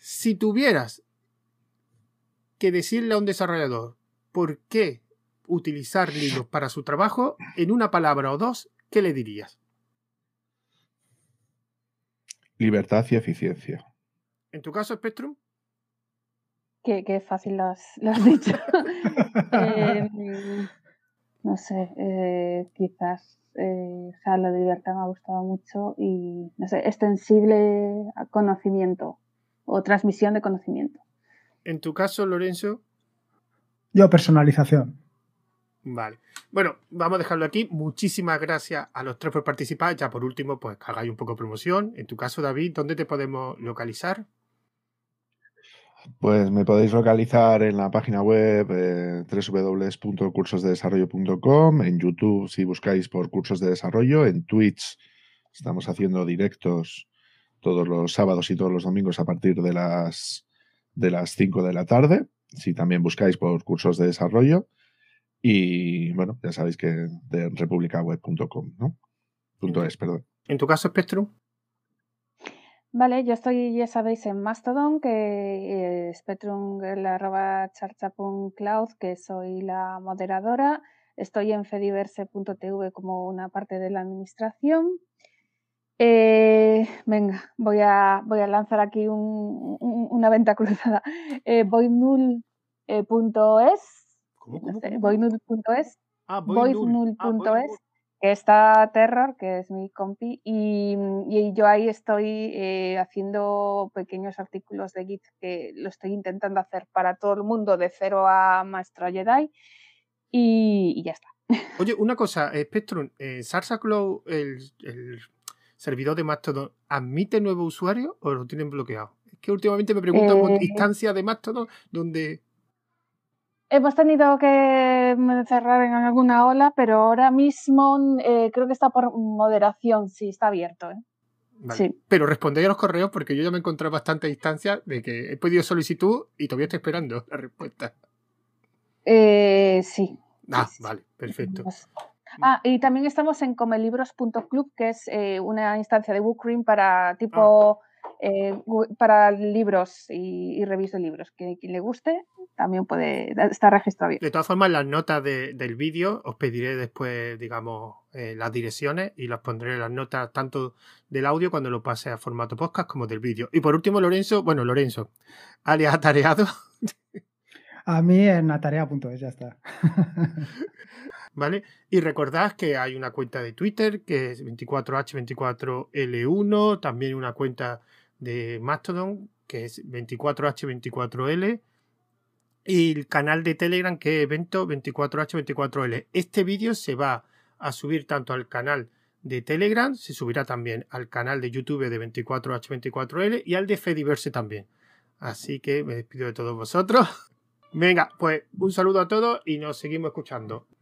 Si tuvieras que decirle a un desarrollador por qué utilizar Linux para su trabajo, en una palabra o dos, ¿qué le dirías? Libertad y eficiencia. ¿En tu caso, Spectrum? Qué, qué fácil lo has, lo has dicho. eh, no sé, eh, quizás... Eh, o sea, lo de libertad me ha gustado mucho y, no sé, extensible conocimiento. O transmisión de conocimiento. ¿En tu caso, Lorenzo? Yo, personalización. Vale. Bueno, vamos a dejarlo aquí. Muchísimas gracias a los tres por participar. Ya por último, pues que hagáis un poco de promoción. En tu caso, David, ¿dónde te podemos localizar? Pues me podéis localizar en la página web eh, doble u doble u doble u punto cursos de desarrollo punto com, en YouTube si buscáis por Cursos de Desarrollo, en Twitch estamos haciendo directos todos los sábados y todos los domingos a partir de las, de las cinco de la tarde, si también buscáis por Cursos de Desarrollo. Y bueno, ya sabéis que de republicaweb punto com, ¿no? Punto es, perdón. ¿En tu caso, Spectrum? Vale, yo estoy, ya sabéis, en Mastodon, que eh, Spectrum, la arroba charcha punto cloud, que soy la moderadora. Estoy en fediverse punto tv como una parte de la administración. Eh, venga, voy a, voy a lanzar aquí un, un, una venta cruzada. Eh, voidnull punto es. ¿Cómo? ¿Cómo? No sé, voidnull punto es. Ah, voidnull punto es. Que está Terror, que es mi compi, y, y yo ahí estoy eh, haciendo pequeños artículos de Git que lo estoy intentando hacer para todo el mundo, de cero a Maestro Jedi, y, y ya está. Oye, una cosa, Spectrum, eh, Sarsa Cloud, el, el servidor de Mastodon, ¿admite nuevos usuarios o lo tienen bloqueado? Es que últimamente me preguntan eh... por instancia de Mastodon donde... Hemos tenido que cerrar en alguna ola, pero ahora mismo eh, creo que está por moderación, sí, está abierto. ¿eh? Vale. Sí. Pero respondéis a los correos porque yo ya me he encontrado bastantes instancias de que he pedido solicitud y todavía estoy esperando la respuesta. Eh, sí. Ah, sí, vale, perfecto. Pues... Ah, y también estamos en comelibros punto club, que es eh, una instancia de Bookrim para tipo... Ah. Eh, para libros y, y revistas de libros, que quien le guste también puede estar registrado bien. De todas formas, las notas de, del vídeo os pediré después, digamos, eh, las direcciones y las pondré en las notas tanto del audio cuando lo pase a formato podcast como del vídeo. Y por último, Lorenzo, bueno, Lorenzo, alias Atareado. A mí en atarea punto es, ya está. ¿Vale? Y recordad que hay una cuenta de Twitter que es veinticuatro hache veinticuatro ele uno, también una cuenta de Mastodon que es veinticuatro hache veinticuatro ele y el canal de Telegram que es evento veinticuatro hache veinticuatro ele. Este vídeo se va a subir tanto al canal de Telegram, se subirá también al canal de YouTube de veinticuatro hache veinticuatro ele y al de Fediverse también. Así que me despido de todos vosotros. Venga, pues un saludo a todos y nos seguimos escuchando.